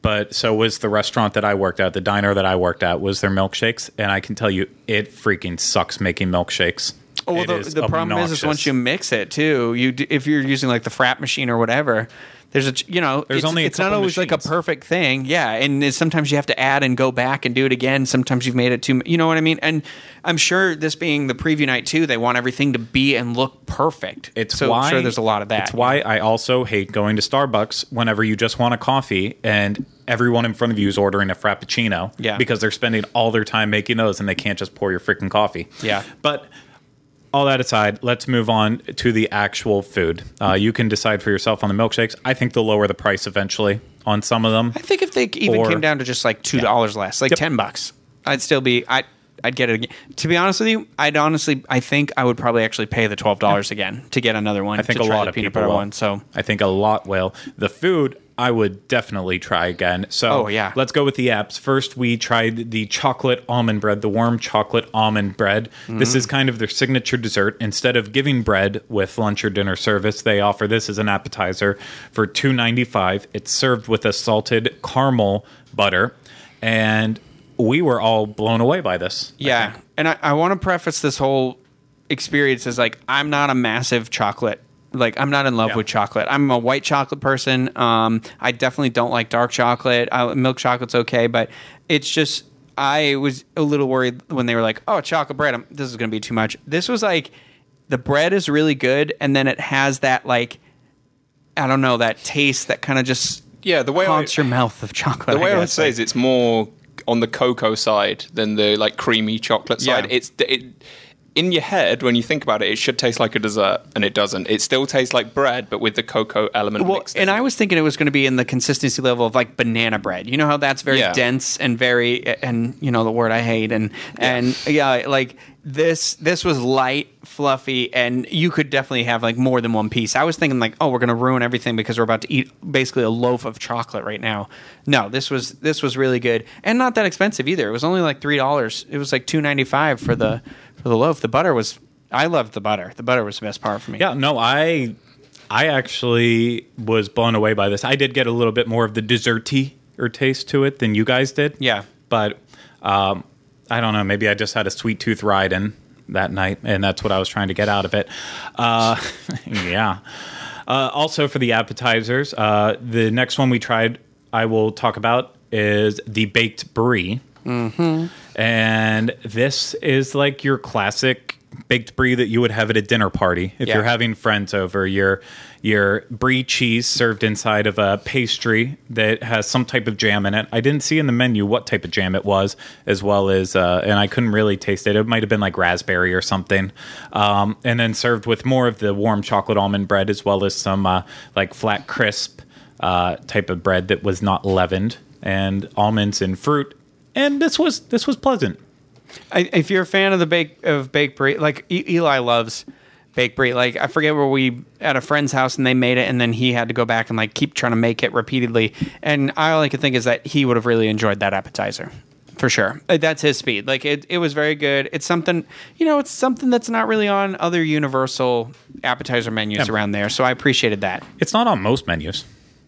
But so was the restaurant that I worked at, the diner that I worked at, was their milkshakes. And I can tell you, it freaking sucks making milkshakes. Oh, well, the problem is once you mix it, too, if you're using like the frap machine or whatever, it's not always machines. Like a perfect thing. Yeah. And sometimes you have to add and go back and do it again. Sometimes you've made it too, you know what I mean? And I'm sure this being the preview night too, they want everything to be and look perfect. I'm sure there's a lot of that. It's why I also hate going to Starbucks whenever you just want a coffee and everyone in front of you is ordering a frappuccino because they're spending all their time making those and they can't just pour your freaking coffee. Yeah. But all that aside, let's move on to the actual food. You can decide for yourself on the milkshakes. I think they'll lower the price eventually on some of them. I think if they came down to just like $2 less, like $10, I'd still be... I'd get it again. To be honest with you, I think I would probably actually pay the $12 again to get another one. I think I think a lot will. The food, I would definitely try again. So let's go with the apps. First, we tried the chocolate almond bread, the warm chocolate almond bread. Mm-hmm. This is kind of their signature dessert. Instead of giving bread with lunch or dinner service, they offer this as an appetizer for $2.95. It's served with a salted caramel butter, and we were all blown away by this. Yeah. I want to preface this whole experience as like, I'm not a massive chocolate. Like, I'm not in love with chocolate. I'm a white chocolate person. I definitely don't like dark chocolate. Milk chocolate's okay, but it's just, I was a little worried when they were like, oh, chocolate bread. This is going to be too much. This was like, the bread is really good. And then it has that, like, I don't know, that taste that kind of just haunts your mouth of chocolate. The way I would say is it's more on the cocoa side than the like creamy chocolate side. It's in your head when you think about it should taste like a dessert, and it doesn't. It still tastes like bread, but with the cocoa element mixed in. And I was thinking it was going to be in the consistency level of like banana bread. You know how that's very dense and very, and you know the word I hate, like this was light, fluffy, and you could definitely have like more than one piece. I was thinking like, oh, we're going to ruin everything because we're about to eat basically a loaf of chocolate right now. No, this was really good and not that expensive either. It was only like $3. It was like $2.95 for the loaf. The butter was, I loved the butter. The butter was the best part for me. Yeah, no, I actually was blown away by this. I did get a little bit more of the dessert-y or taste to it than you guys did. Yeah, but I don't know. Maybe I just had a sweet tooth ride in that night, and that's what I was trying to get out of it. Yeah. Also for the appetizers, the next one we tried, I will talk about, is the baked brie. Mm-hmm. And this is like your classic baked brie that you would have at a dinner party. If you're having friends over, your brie cheese served inside of a pastry that has some type of jam in it. I didn't see in the menu what type of jam it was, as well as, and I couldn't really taste it. It might have been like raspberry or something. And then served with more of the warm chocolate almond bread, as well as some like flat crisp type of bread that was not leavened, and almonds and fruit. And this was pleasant. If you're a fan of baked brie, like Eli loves baked brie. Like, I forget where we at a friend's house and they made it, and then he had to go back and like keep trying to make it repeatedly. And all I could think is that he would have really enjoyed that appetizer for sure. Like, that's his speed. Like it was very good. It's something, you know, it's something that's not really on other Universal appetizer menus around there. So I appreciated that. It's not on most menus.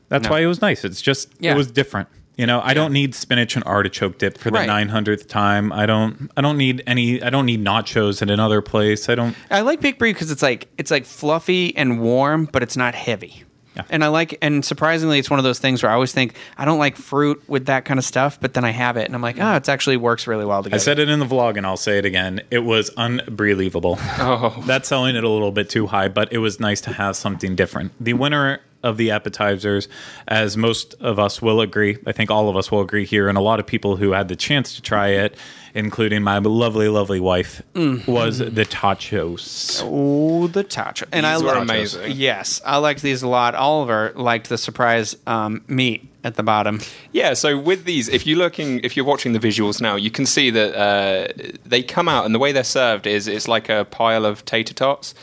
That's why it was nice. It's just it was different. You know, I don't need spinach and artichoke dip for the 900th time. I don't need any. I don't need nachos at another place. I don't. I like baked brie because it's like fluffy and warm, but it's not heavy. Yeah. And and surprisingly, it's one of those things where I always think I don't like fruit with that kind of stuff, but then I have it and I'm like, it actually works really well together. I said it in the vlog and I'll say it again. It was unbelievable. Oh, that's selling it a little bit too high, but it was nice to have something different. The winner of the appetizers, as most of us will agree, I think all of us will agree here, and a lot of people who had the chance to try it, including my lovely, lovely wife, was the tachos. Oh, the tachos. And these were amazing. Yes, I liked these a lot. Oliver liked the surprise meat at the bottom. Yeah, so with these, if you're watching the visuals now, you can see that they come out, and the way they're served is it's like a pile of tater tots,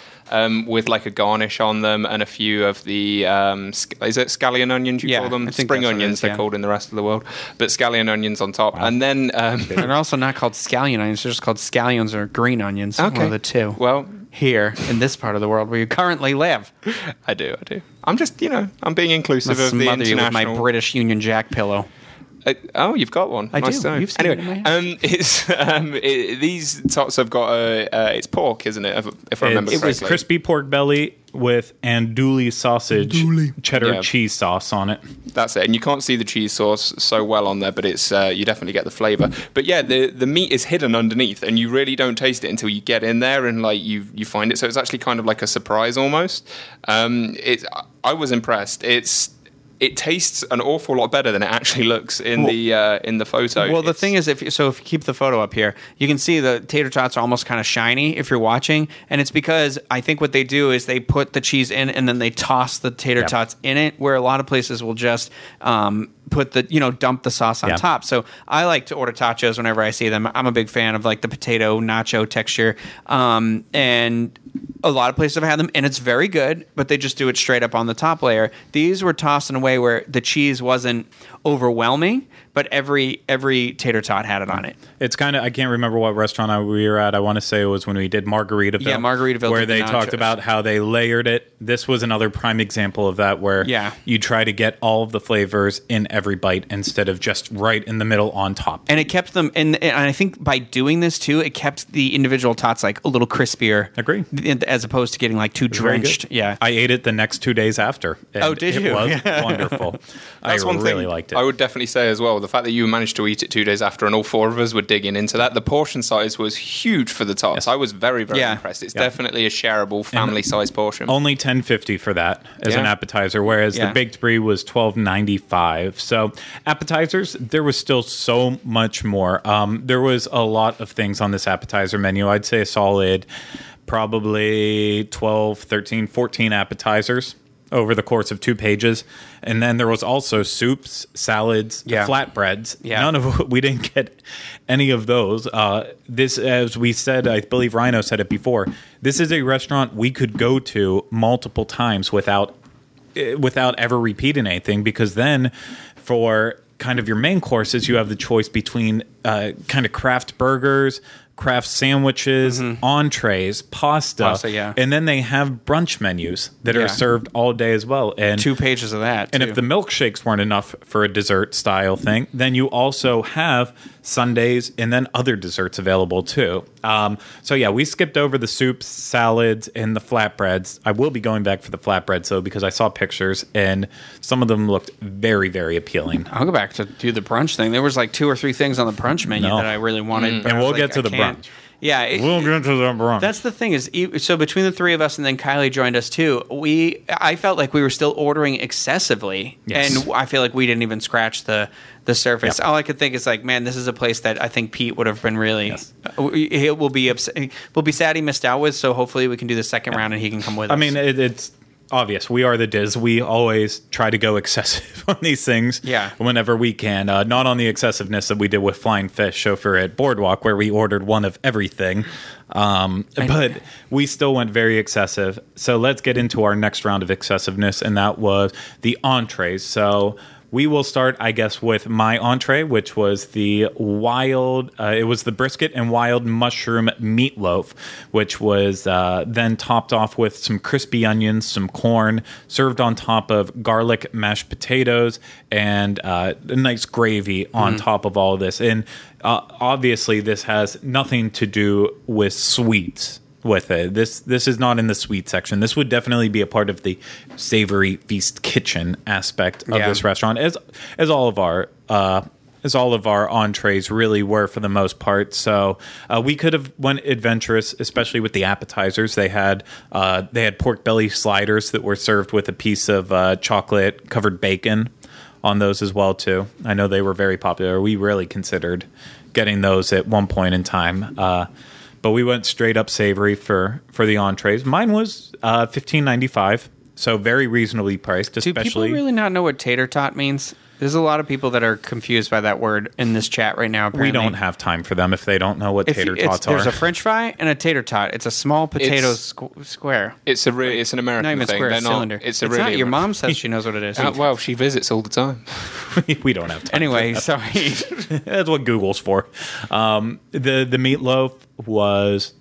with like a garnish on them and a few of the is it scallion onions you call them? Spring onions they're called in the rest of the world, but scallion onions on top. Wow. And then they're also not called scallion onions, they're just called scallions or green onions. Okay. One of the two. Well, here in this part of the world where you currently live. I do. I'm just, you know, I'm being inclusive of the international. You with my British Union Jack pillow. Oh, you've got one. I nice do. Time. You've seen anyway, it in my house. These tots have got it's pork, isn't it? If I remember correctly, it was crispy pork belly with andouille sausage, cheddar cheese sauce on it. That's it. And you can't see the cheese sauce so well on there, but it's you definitely get the flavor. But yeah, the meat is hidden underneath, and you really don't taste it until you get in there and like you find it. So it's actually kind of like a surprise almost. I was impressed. It tastes an awful lot better than it actually looks in the photo. Well, the thing is, if you keep the photo up here, you can see the tater tots are almost kind of shiny if you're watching, and it's because I think what they do is they put the cheese in and then they toss the tater tots in it, where a lot of places will just put the dump the sauce on top. So I like to order tachos whenever I see them. I'm a big fan of like the potato nacho texture, and a lot of places have had them, and it's very good, but they just do it straight up on the top layer. These were tossed in a way where the cheese wasn't overwhelming, but every tater tot had it on it. It's kind of, I can't remember what restaurant we were at. I want to say it was when we did Margaritaville. Yeah, Margaritaville. Where they talked about how they layered it. This was another prime example of that, where you try to get all of the flavors in every bite instead of just right in the middle on top. And it kept them, and I think by doing this too, it kept the individual tots like a little crispier. Agree. As opposed to getting like too drenched. Yeah. I ate it the next 2 days after. Oh, did you? It was wonderful. That's I one really thing liked it. I would definitely say as well, the fact that you managed to eat it 2 days after and all four of us were digging into that. The portion size was huge for the tots. Yes. I was very, very impressed. It's definitely a shareable family size portion. Only $10.50 for that as an appetizer, whereas the baked brie was $12.95. So appetizers, there was still so much more. There was a lot of things on this appetizer menu. I'd say a solid probably 12, 13, 14 appetizers over the course of 2 pages. And then there was also soups, salads, flatbreads. Yeah. We didn't get any of those. This, as we said, I believe Rhino said it before, this is a restaurant we could go to multiple times without ever repeating anything, because then for kind of your main courses, you have the choice between kind of craft burgers, craft sandwiches, entrees, pasta, and then they have brunch menus that are served all day as well. And 2 pages of that. And if the milkshakes weren't enough for a dessert style thing, then you also have sundaes and then other desserts available too. We skipped over the soups, salads, and the flatbreads. I will be going back for the flatbreads though, because I saw pictures and some of them looked very, very appealing. I'll go back to do the brunch thing. There was like 2 or 3 things on the brunch menu that I really wanted. And we'll get to the brunch. Yeah, we'll get to that brunch. That's the thing is, so between the three of us, and then Kylie joined us too. I felt like we were still ordering excessively, yes. And I feel like we didn't even scratch the surface. Yep. All I could think is like, man, this is a place that I think Pete would have been really. Yes. It will be upset. We'll be sad he missed out with. So hopefully we can do the second round and he can come with us. I mean, it's obvious. We are the Diz. We always try to go excessive on these things whenever we can. Not on the excessiveness that we did with Flying Fish over at Boardwalk, where we ordered one of everything. But we still went very excessive. So let's get into our next round of excessiveness, and that was the entrees. So we will start, I guess, with my entree, which was the brisket and wild mushroom meatloaf, which was then topped off with some crispy onions, some corn, served on top of garlic mashed potatoes, and a nice gravy on top of all of this. And obviously, this has nothing to do with sweets. With it, this is not in the sweet section. This would definitely be a part of the Savory Feast Kitchen aspect of this restaurant, as all of our entrees really were for the most part. So we could have went adventurous, especially with the appetizers. They had pork belly sliders that were served with a piece of chocolate covered bacon on those as well too. I know they were very popular. We really considered getting those at one point in time. But we went straight up savory for the entrees. Mine was $15.95, so very reasonably priced. Especially, do people really not know what tater tot means? There's a lot of people that are confused by that word in this chat right now. Apparently. We don't have time for them if they don't know what tater tots are. There's a French fry and a tater tot. It's a small potato square. It's an American thing. Not even thing. Square, it's cylinder. It's not. Your mom says she knows what it is. Well, she visits all the time. We don't have time. Anyway, sorry. That's what Google's for. The meatloaf was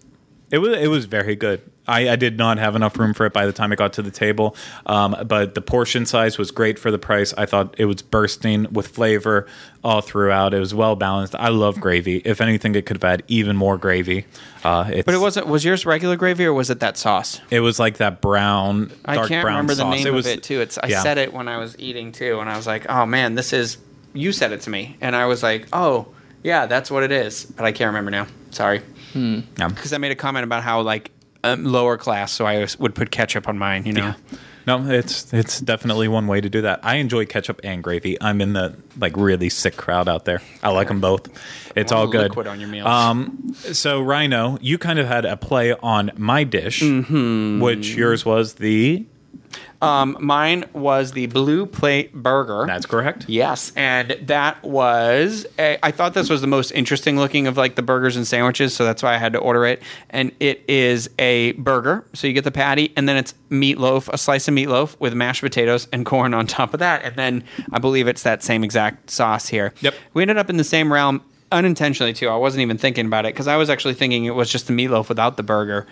very good. I did not have enough room for it by the time it got to the table, but the portion size was great for the price. I thought it was bursting with flavor all throughout. It was well balanced. I love gravy. If anything, it could have had even more gravy. But it wasn't. Was yours regular gravy or was it that sauce? It was like that brown, dark brown sauce. I can't remember the name of it too. I said it when I was eating too, and I was like, "Oh man, this is." You said it to me, and I was like, "Oh yeah, that's what it is." But I can't remember now. Sorry, because I made a comment about how like. Lower class, so I would put ketchup on mine, you know? Yeah. No, it's definitely one way to do that. I enjoy ketchup and gravy. I'm in the like really sick crowd out there. I like them both. It's all good. Liquid on your meals. So, Rhino, you kind of had a play on my dish, which yours was the... mine was the Blue Plate Burger. That's correct. Yes, and that was... I thought this was the most interesting looking of like the burgers and sandwiches, so that's why I had to order it. And it is a burger, so you get the patty, and then it's meatloaf, a slice of meatloaf with mashed potatoes and corn on top of that. And then I believe it's that same exact sauce here. Yep. We ended up in the same realm unintentionally, too. I wasn't even thinking about it, because I was actually thinking it was just the meatloaf without the burger.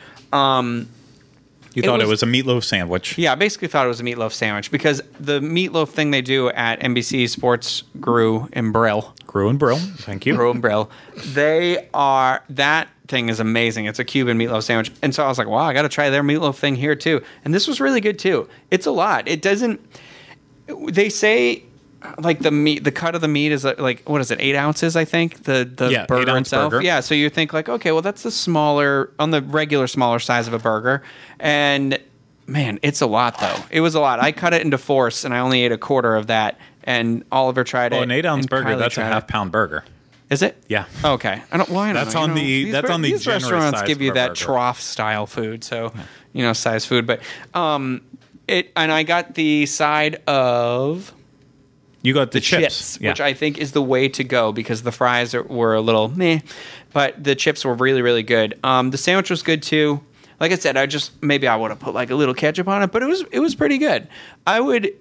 You thought it was a meatloaf sandwich. Yeah, I basically thought it was a meatloaf sandwich because the meatloaf thing they do at NBC Sports Grill and Brew. Thank you. Brew and Brill. That thing is amazing. It's a Cuban meatloaf sandwich. And so I was like, wow, I got to try their meatloaf thing here too. And this was really good too. It's a lot. They say like the cut of the meat is like, what is it, 8 ounces, I think? The burger itself. Burger. Yeah, so you think like, okay, well, that's the smaller size of a burger. And man, it's a lot though. It was a lot. I cut it into fourths and I only ate a quarter of that. And Oliver tried it. Oh, an 8 ounce burger, Kylie that's a half pound burger. Is it? Yeah. Okay. These restaurants give you that trough style food, so you know, size food. But I got the side of... You got the chips. Which I think is the way to go because the fries were a little meh, but the chips were really, really good. The sandwich was good too. Like I said, maybe I would have put like a little ketchup on it, but it was pretty good. I would,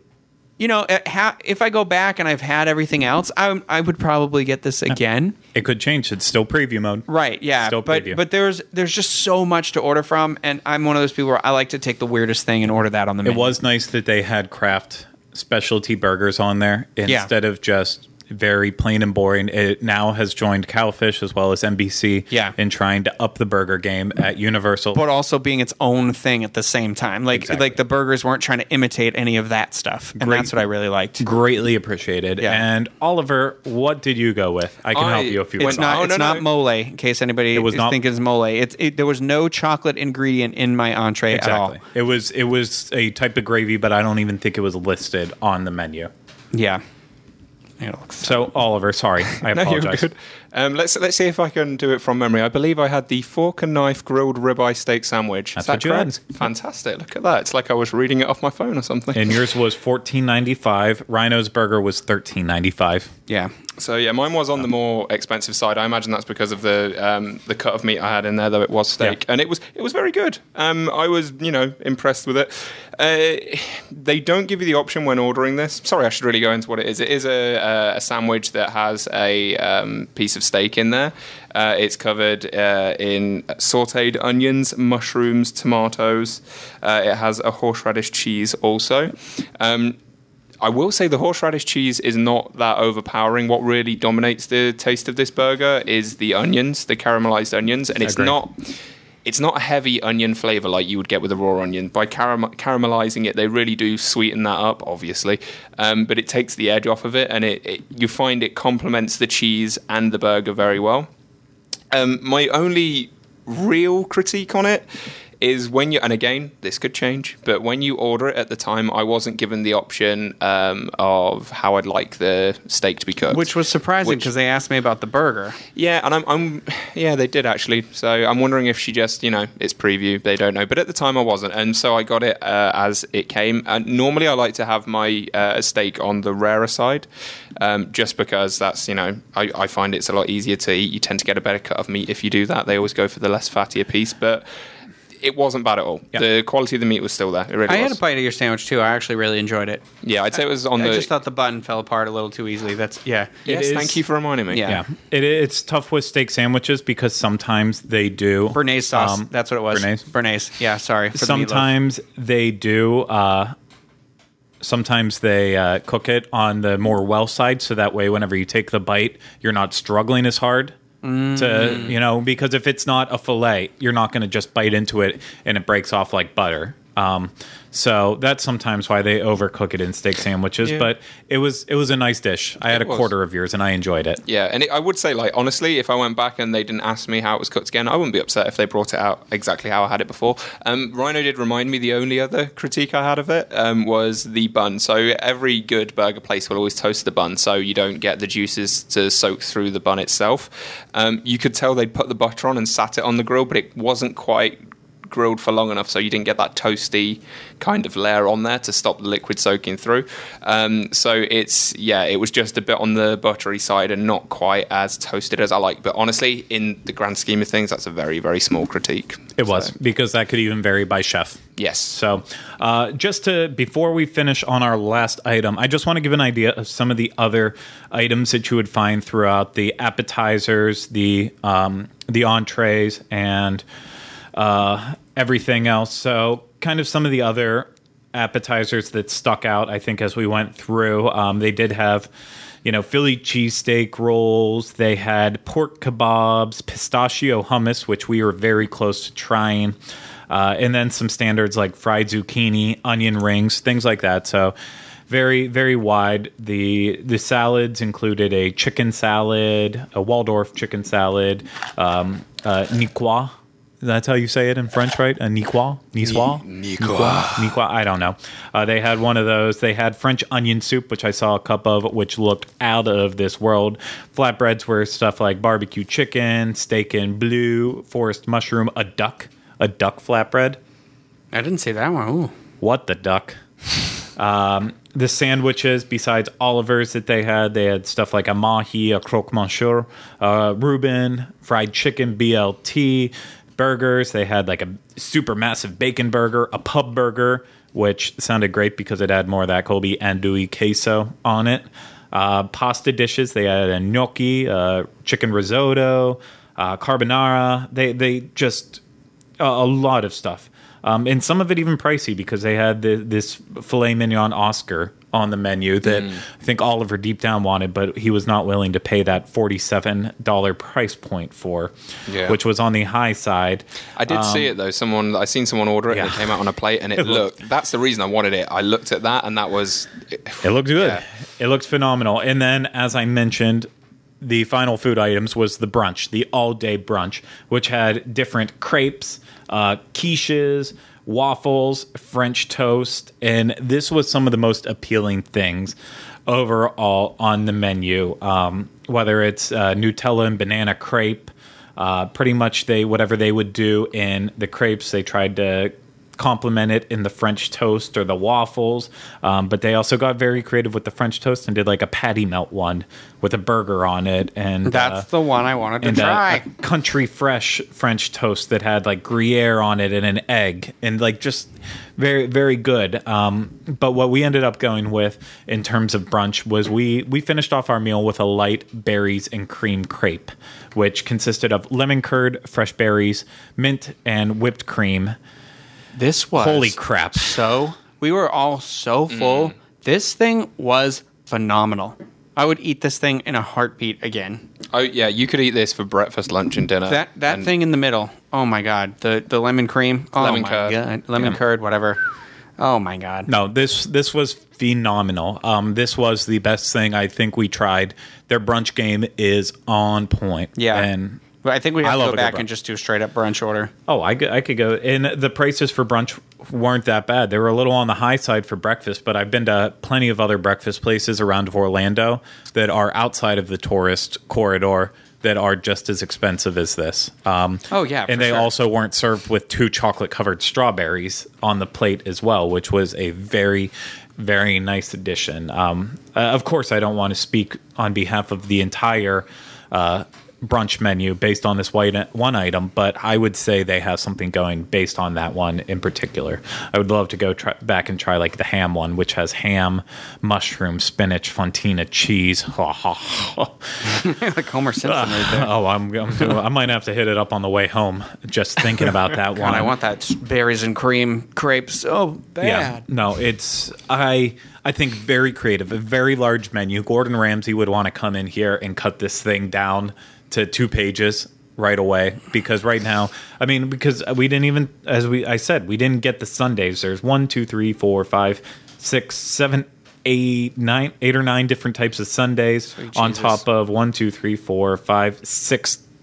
you know, if I go back and I've had everything else, I would probably get this again. It could change. It's still preview mode. Right, yeah. Still preview. But there's just so much to order from, and I'm one of those people where I like to take the weirdest thing and order that on the menu. It was nice that they had craft specialty burgers on there instead of just very plain and boring. It now has joined Cowfish as well as NBC in trying to up the burger game at Universal. But also being its own thing at the same time. Like, like the burgers weren't trying to imitate any of that stuff. And that's what I really liked. Greatly appreciated. Yeah. And Oliver, what did you go with? I can help you if you want. It's not mole, in case anybody thinking it's mole. There was no chocolate ingredient in my entree at all. It was a type of gravy, but I don't even think it was listed on the menu. Yeah. So, Oliver, sorry, I apologize. No, you're good. Let's see if I can do it from memory. I believe I had the fork and knife grilled ribeye steak sandwich. That's what you had. Fantastic. Look at that. It's like I was reading it off my phone or something. And yours was $14.95. Rhino's burger was $13.95. Yeah. So, yeah, mine was on the more expensive side. I imagine that's because of the cut of meat I had in there, though it was steak. Yeah. And it was very good. I was, impressed with it. They don't give you the option when ordering this. Sorry, I should really go into what it is. It is a sandwich that has a piece of steak in there. It's covered in sautéed onions, mushrooms, tomatoes. It has a horseradish cheese also. I will say the horseradish cheese is not that overpowering. What really dominates the taste of this burger is the onions, the caramelized onions, and it's not a heavy onion flavor like you would get with a raw onion. By caramelizing it, they really do sweeten that up, obviously. But it takes the edge off of it, and you find it complements the cheese and the burger very well. My only real critique on it is when you, and again, this could change, but when you order it at the time, I wasn't given the option of how I'd like the steak to be cooked. Which was surprising because they asked me about the burger. Yeah, and I'm they did actually. So I'm wondering if she just, it's preview, they don't know. But at the time I wasn't. And so I got it as it came. And normally I like to have my steak on the rarer side, just because that's, I find it's a lot easier to eat. You tend to get a better cut of meat if you do that. They always go for the less fattier piece, but it wasn't bad at all. Yeah. The quality of the meat was still there. It really was. I had a bite of your sandwich, too. I actually really enjoyed it. Yeah, I'd say it was on the... I just thought the bun fell apart a little too easily. That's... Yeah. Yes, thank you for reminding me. Yeah. It's tough with steak sandwiches because sometimes they do... Bernaise sauce. That's what it was. Bernaise. Yeah, sorry. For sometimes they do... Sometimes they cook it on the more well side, so that way whenever you take the bite, you're not struggling as hard. To because if it's not a fillet, you're not going to just bite into it and it breaks off like butter. So that's sometimes why they overcook it in steak sandwiches. Yeah. But it was a nice dish. I had a quarter of yours and I enjoyed it. Yeah, and I would say, like, honestly, if I went back and they didn't ask me how it was cooked again, I wouldn't be upset if they brought it out exactly how I had it before. Rhino did remind me the only other critique I had of it was the bun. So every good burger place will always toast the bun, so you don't get the juices to soak through the bun itself. You could tell they'd put the butter on and sat it on the grill, but it wasn't quite grilled for long enough, so you didn't get that toasty kind of layer on there to stop the liquid soaking through. So it was just a bit on the buttery side and not quite as toasted as I like. But honestly, in the grand scheme of things, that's a very, very small critique. It was, because that could even vary by chef. Yes. So before we finish on our last item, I just want to give an idea of some of the other items that you would find throughout the appetizers, the entrees, and everything else. So kind of some of the other appetizers that stuck out, I think, as we went through, they did have, Philly cheesesteak rolls. They had pork kebabs, pistachio hummus, which we were very close to trying. And then some standards like fried zucchini, onion rings, things like that. So very, very wide. The salads included a chicken salad, a Waldorf chicken salad, Niqua. That's how you say it in French, right? A Niqua? Niqua. I don't know. They had one of those. They had French onion soup, which I saw a cup of, which looked out of this world. Flatbreads were stuff like barbecue chicken, steak and blue, forest mushroom, a duck flatbread. I didn't see that one. Ooh. What the duck? The sandwiches, besides Oliver's that they had stuff like a mahi, a croque-monsieur, Reuben, fried chicken, BLT, burgers. They had like a super massive bacon burger, a pub burger, which sounded great because it had more of that Colby andouille queso on it. Pasta dishes. They had a gnocchi, chicken risotto, carbonara. They just a lot of stuff. And some of it even pricey because they had this filet mignon Oscar on the menu that I think Oliver deep down wanted, but he was not willing to pay that $47 price point for, which was on the high side. I did see it though. I seen someone order it and it came out on a plate and it looked, that's the reason I wanted it. I looked at that and that was... It looked good. Yeah. It looked phenomenal. And then, as I mentioned, the final food items was the brunch, the all-day brunch, which had different crepes, quiches, waffles, French toast, and this was some of the most appealing things overall on the menu. Whether it's Nutella and banana crepe, pretty much whatever they would do in the crepes, they tried to complement it in the French toast or the waffles, but they also got very creative with the French toast and did like a patty melt one with a burger on it, and that's the one I wanted to try. A country fresh French toast that had like Gruyere on it and an egg, and like just very, very good. But what we ended up going with in terms of brunch was we finished off our meal with a light berries and cream crepe, which consisted of lemon curd, fresh berries, mint, and whipped cream. This was... Holy crap. So, we were all so full. This thing was phenomenal. I would eat this thing in a heartbeat again. Oh, yeah. You could eat this for breakfast, lunch, and dinner. That thing in the middle. Oh, my God. The lemon cream. Oh, lemon curd. God. Lemon curd, whatever. Oh, my God. No, this was phenomenal. This was the best thing I think we tried. Their brunch game is on point. Yeah. And... But I think we have to go back and just do a straight-up brunch order. Oh, I could go. And the prices for brunch weren't that bad. They were a little on the high side for breakfast, but I've been to plenty of other breakfast places around Orlando that are outside of the tourist corridor that are just as expensive as this. And they also weren't served with 2 chocolate-covered strawberries on the plate as well, which was a very... very nice addition. Of course, I don't want to speak on behalf of the entire brunch menu based on this one item, but I would say they have something going based on that one in particular. I would love to go back and try like the ham one, which has ham, mushroom, spinach, fontina cheese. Like Homer Simpson right there. Oh, I might have to hit it up on the way home just thinking about that one. God, I want that berries and cream crepe so bad. Yeah, no, it's... I think very creative, a very large menu. Gordon Ramsay would want to come in here and cut this thing down to 2 pages right away, because right now, I mean, because we didn't even, we didn't get the sundaes. There's 8 or 9 different types of sundaes on top of 6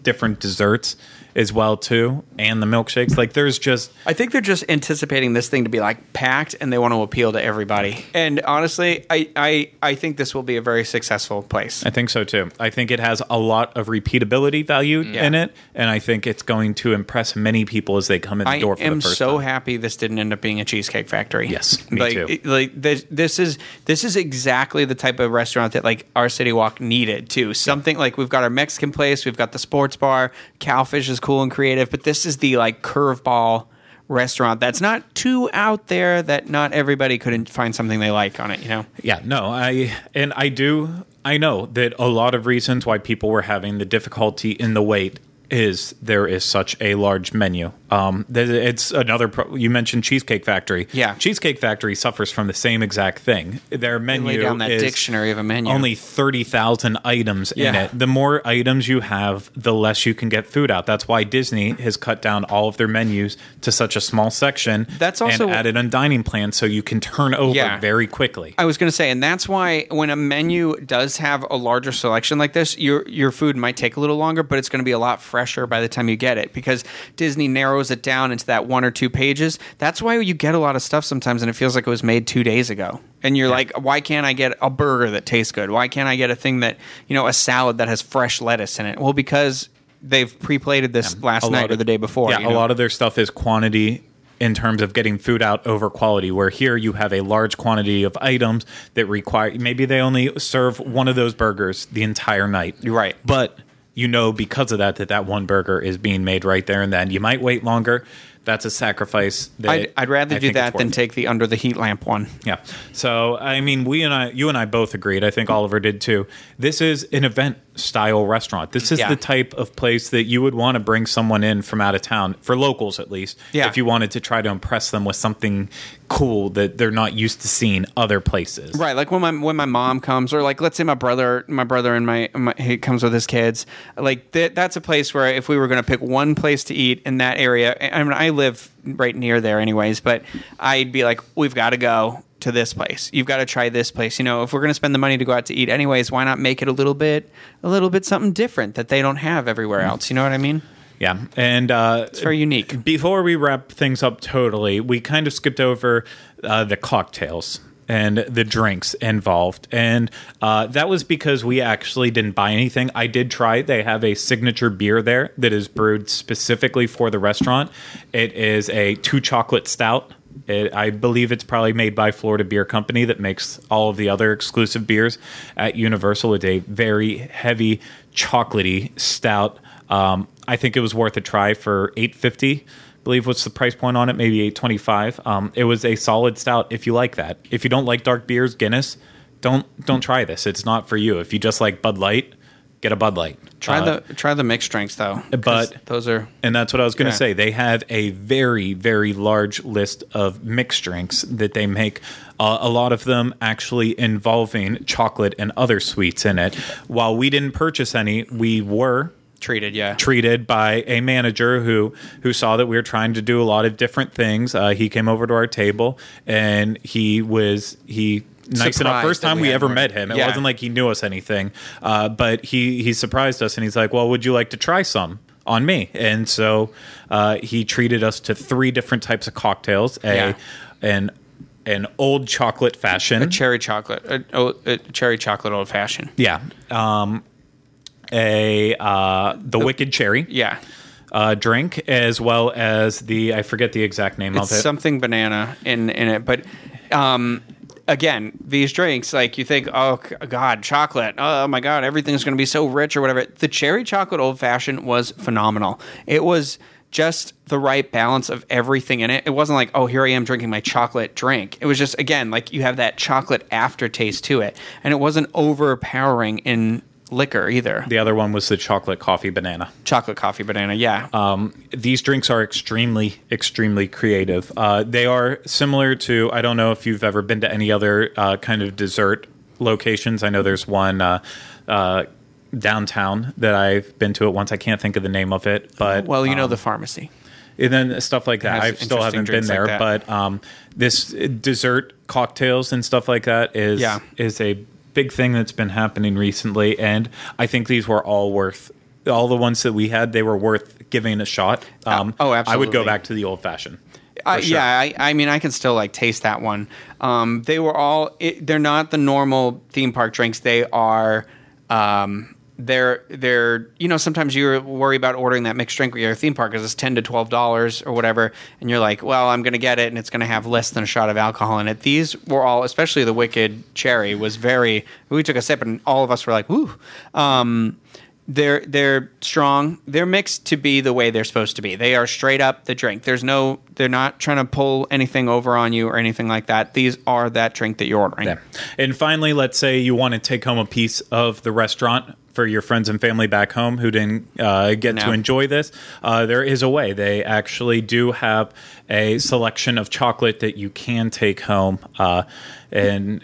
different desserts as well too, and the milkshakes. Like, there's just... I think they're just anticipating this thing to be like packed, and they want to appeal to everybody. And honestly, I think this will be a very successful place. I think so too. I think it has a lot of repeatability value in it, and I think it's going to impress many people as they come in the door for the first time. I am so happy this didn't end up being a Cheesecake Factory. Yes, me too. This is exactly the type of restaurant that like our City Walk needed too. Something like, we've got our Mexican place, we've got the sports bar, Cowfish is cool and creative, but this is the like curveball restaurant that's not too out there, that not everybody couldn't find something they like on it, you know? Yeah, no, I know that a lot of reasons why people were having the difficulty in the wait is there is such a large menu. It's another... you mentioned Cheesecake Factory. Yeah. Cheesecake Factory suffers from the same exact thing. Their menu is... lay down that dictionary of a menu. Only 30,000 items in it. The more items you have, the less you can get food out. That's why Disney has cut down all of their menus to such a small section. That's also... and added a dining plan so you can turn over very quickly. I was going to say, and that's why when a menu does have a larger selection like this, your food might take a little longer, but it's going to be a lot fresher by the time you get it, because Disney narrows it down into that 1 or 2 pages. That's why you get a lot of stuff sometimes, and it feels like it was made 2 days ago. And you're like, why can't I get a burger that tastes good? Why can't I get a thing that, you know, a salad that has fresh lettuce in it? Well, because they've pre-plated this last night or the day before. Yeah, you know? A lot of their stuff is quantity in terms of getting food out over quality, where here you have a large quantity of items that require... maybe they only serve one of those burgers the entire night. You're right. But... you know, because of that one burger is being made right there and then. You might wait longer. That's a sacrifice. I'd rather do that than take the under the heat lamp one. Yeah. So, I mean, you and I both agreed. I think Oliver did too. This is an event style restaurant. This is the type of place that you would want to bring someone in from out of town, for locals at least, if you wanted to try to impress them with something cool that they're not used to seeing other places. Right, like when my mom comes, or like let's say my brother and my he comes with his kids. Like that's a place where if we were going to pick one place to eat in that area, I mean, I live right near there anyways, but I'd be like, we've got to go to this place. You've got to try this place. You know, if we're going to spend the money to go out to eat anyways, why not make it a little bit something different that they don't have everywhere else? You know what I mean? Yeah. And it's very unique. Before we wrap things up totally, we kind of skipped over the cocktails and the drinks involved. And that was because we actually didn't buy anything. I did try. They have a signature beer there that is brewed specifically for the restaurant. It is a 2-chocolate stout. I believe it's probably made by Florida Beer Company that makes all of the other exclusive beers at Universal. It's a very heavy, chocolatey stout. I think it was worth a try for $8.50. I believe what's the price point on it, maybe $8.25. It was a solid stout if you like that. If you don't like dark beers, Guinness, don't try this. It's not for you. If you just like Bud Light, get a Bud Light. Try the mixed drinks though, but those are, and that's what I was going to say. They have a very, very large list of mixed drinks that they make. A lot of them actually involving chocolate and other sweets in it. While we didn't purchase any, we were treated by a manager who saw that we were trying to do a lot of different things. He came over to our table and he was nice enough. First time we ever met him. It wasn't like he knew us anything, but he surprised us, and he's like, well, would you like to try some on me? And so he treated us to 3 different types of cocktails, an old chocolate fashion. A cherry chocolate old fashioned. Yeah. The Wicked Cherry. Yeah. Drink, as well as I forget the exact name of it. It's something banana in it, but... Again, these drinks, like you think, oh, God, chocolate. Oh, my God, everything's going to be so rich or whatever. The cherry chocolate old fashioned was phenomenal. It was just the right balance of everything in it. It wasn't like, oh, here I am drinking my chocolate drink. It was just, again, like you have that chocolate aftertaste to it. And it wasn't overpowering in liquor either. The other one was the chocolate coffee banana. These drinks are extremely creative. They are similar to, I don't know if you've ever been to any other kind of dessert locations. I know there's one downtown that I've been to at once. I can't think of the name of it, but the pharmacy and then stuff like that. I still haven't been there, like, but this dessert cocktails and stuff like that is a big thing that's been happening recently, and I think these were all the ones that we had. They were worth giving a shot. Absolutely. I would go back to the old fashioned. Sure. Yeah, I mean, I can still like taste that one. They were all. They're not the normal theme park drinks. They are. They're you know, sometimes you worry about ordering that mixed drink with your theme park because it's $10 to $12 or whatever, and you're like, well, I'm going to get it and it's going to have less than a shot of alcohol in it. These were all, especially the Wicked Cherry was very, we took a sip and all of us were like, woo. They're strong. They're mixed to be the way they're supposed to be. They are straight up the drink. They're not trying to pull anything over on you or anything like that. These are that drink that you're ordering. Yeah. And finally, let's say you want to take home a piece of the restaurant for your friends and family back home who didn't get to enjoy this. There is a way. They actually do have a selection of chocolate that you can take home in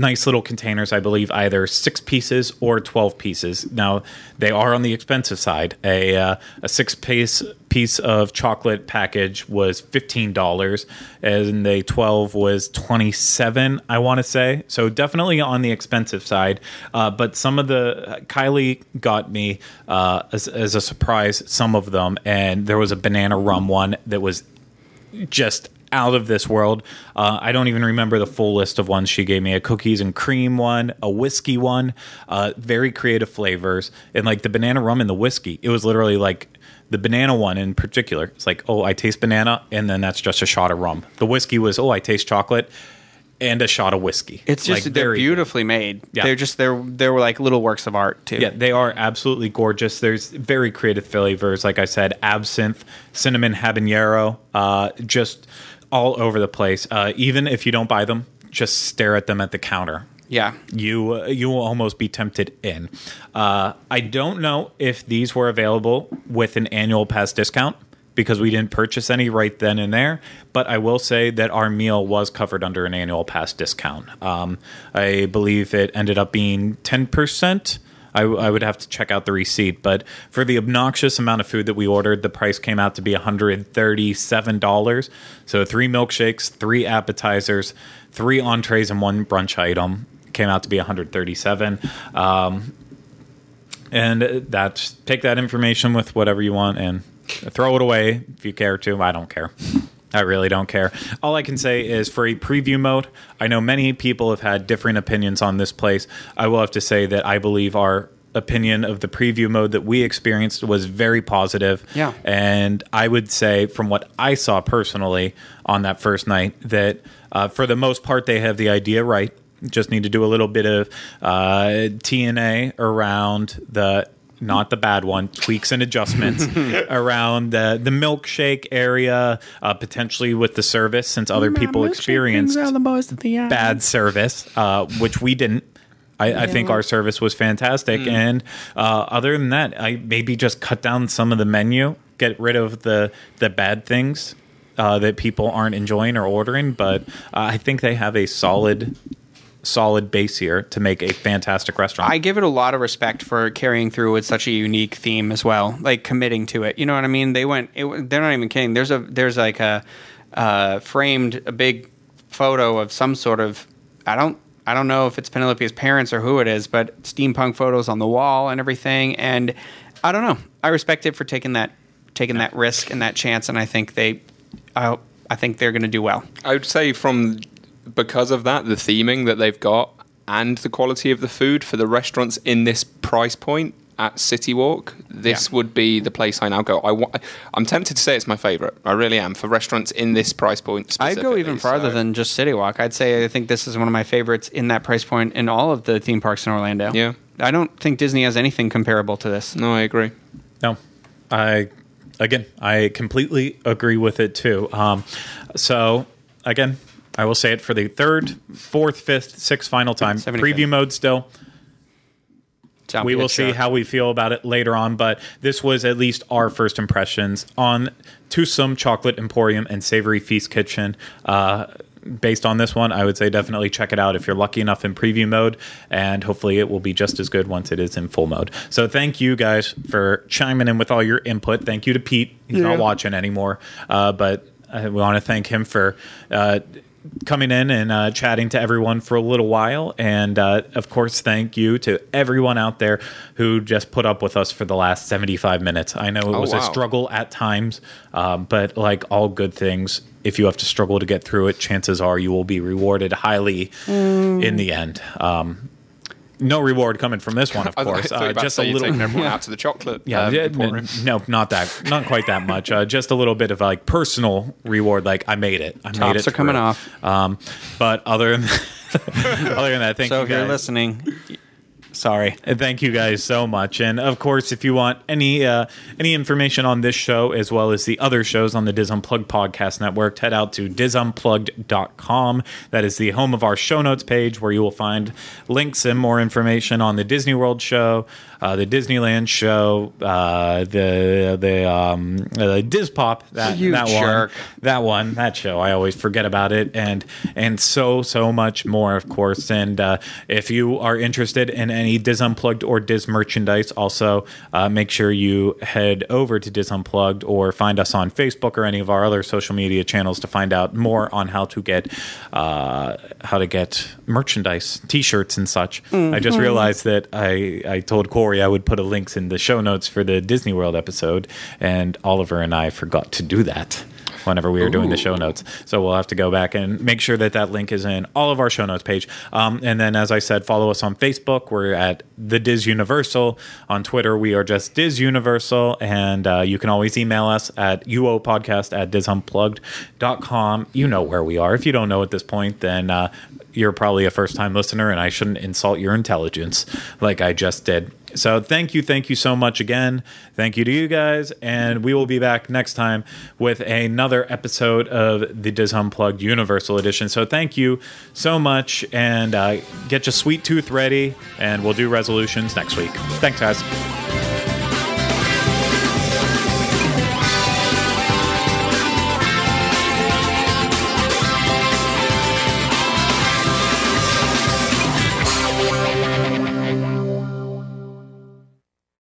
nice little containers. I believe either 6 pieces or 12 pieces. Now, they are on the expensive side. A 6-piece piece of chocolate package was $15, and a 12 was $27, I want to say. So definitely on the expensive side. But some of the... Kylie got me, as a surprise, some of them, and there was a banana rum one that was just out of this world. I don't even remember the full list of ones she gave me. A cookies and cream one, a whiskey one, very creative flavors. And like the banana rum and the whiskey, it was literally like the banana one in particular. It's like, oh, I taste banana, and then that's just a shot of rum. The whiskey was, oh, I taste chocolate. And a shot of whiskey. It's just, like, they're beautifully made. Yeah. They're like little works of art, too. Yeah, they are absolutely gorgeous. There's very creative flavors. Like I said, absinthe, cinnamon habanero, just all over the place. Even if you don't buy them, just stare at them at the counter. Yeah. You will almost be tempted in. I don't know if these were available with an annual pass discount because we didn't purchase any right then and there. But I will say that our meal was covered under an annual pass discount. I believe it ended up being 10%. I would have to check out the receipt, but for the obnoxious amount of food that we ordered, the price came out to be $137. So 3 milkshakes, 3 appetizers, 3 entrees, and 1 brunch item came out to be $137. And that's, take that information with whatever you want and throw it away if you care to. I don't care. I really don't care. All I can say is for a preview mode, I know many people have had different opinions on this place. I will have to say that I believe our opinion of the preview mode that we experienced was very positive. Yeah. And I would say from what I saw personally on that first night that for the most part, they have the idea right. Just need to do a little bit of TNA around the... Not the bad one, tweaks and adjustments around the milkshake area, potentially with the service, since other people experienced bad service, which we didn't. I think our service was fantastic. And other than that, I maybe just cut down some of the menu, get rid of the bad things that people aren't enjoying or ordering. But I think they have a solid base here to make a fantastic restaurant. I give it a lot of respect for carrying through with such a unique theme as well, like committing to it. You know what I mean? They're not even kidding. There's like a big photo of some sort of, I don't know if it's Penelope's parents or who it is, but steampunk photos on the wall and everything. And I don't know. I respect it for taking that risk and that chance. And I think I think they're going to do well. I would say because of that, the theming that they've got and the quality of the food for the restaurants in this price point at City Walk, this would be the place I now go. I'm tempted to say it's my favorite. I really am. For restaurants in this price point specifically. I'd go even farther than just City Walk. I'd say I think this is one of my favorites in that price point in all of the theme parks in Orlando. Yeah. I don't think Disney has anything comparable to this. No, I agree. No. Again, I completely agree with it too. So, again... I will say it for the third, fourth, fifth, sixth final time. 75. Preview mode still. We will see how we feel about it later on, but this was at least our first impressions on Toothsome Chocolate Emporium and Savory Feast Kitchen. Based on this one, I would say definitely check it out if you're lucky enough in preview mode, and hopefully it will be just as good once it is in full mode. So thank you guys for chiming in with all your input. Thank you to Pete. He's not watching anymore, but we want to thank him for... coming in and chatting to everyone for a little while. And of course, thank you to everyone out there who just put up with us for the last 75 minutes. I know it was a struggle at times, but like all good things, if you have to struggle to get through it, chances are you will be rewarded highly in the end. No reward coming from this one, of course. Just a little. Everyone out to the chocolate. Yeah, no, not quite that much. Just a little bit of like personal reward. Like I made it. I made it. Tops are coming off. But other than that, thank you guys. So if you're listening. Sorry. Thank you guys so much. And of course, if you want any information on this show as well as the other shows on the DIS Unplugged podcast network, head out to disunplugged.com. That is the home of our show notes page where you will find links and more information on the Disney World show, the Disneyland show, the Diz Pop, that show. I always forget about it, and so much more, of course. And if you are interested in any Diz Unplugged or Diz merchandise, also make sure you head over to Diz Unplugged or find us on Facebook or any of our other social media channels to find out more on how to get merchandise, t-shirts and such. Mm-hmm. I just realized that I told Corey I would put links in the show notes for the Disney World episode, and Oliver and I forgot to do that whenever we were doing the show notes. So we'll have to go back and make sure that link is in all of our show notes page. And then, as I said, follow us on Facebook. We're at The Diz Universal. On Twitter, we are just Diz Universal. And you can always email us at uopodcast@disunplugged.com. You know where we are. If you don't know at this point, then you're probably a first-time listener, and I shouldn't insult your intelligence like I just did. So thank you so much again. Thank you to you guys, and we will be back next time with another episode of the DIS Unplugged Universal Edition. So thank you so much, and get your sweet tooth ready, and we'll do resolutions next week. Thanks, guys.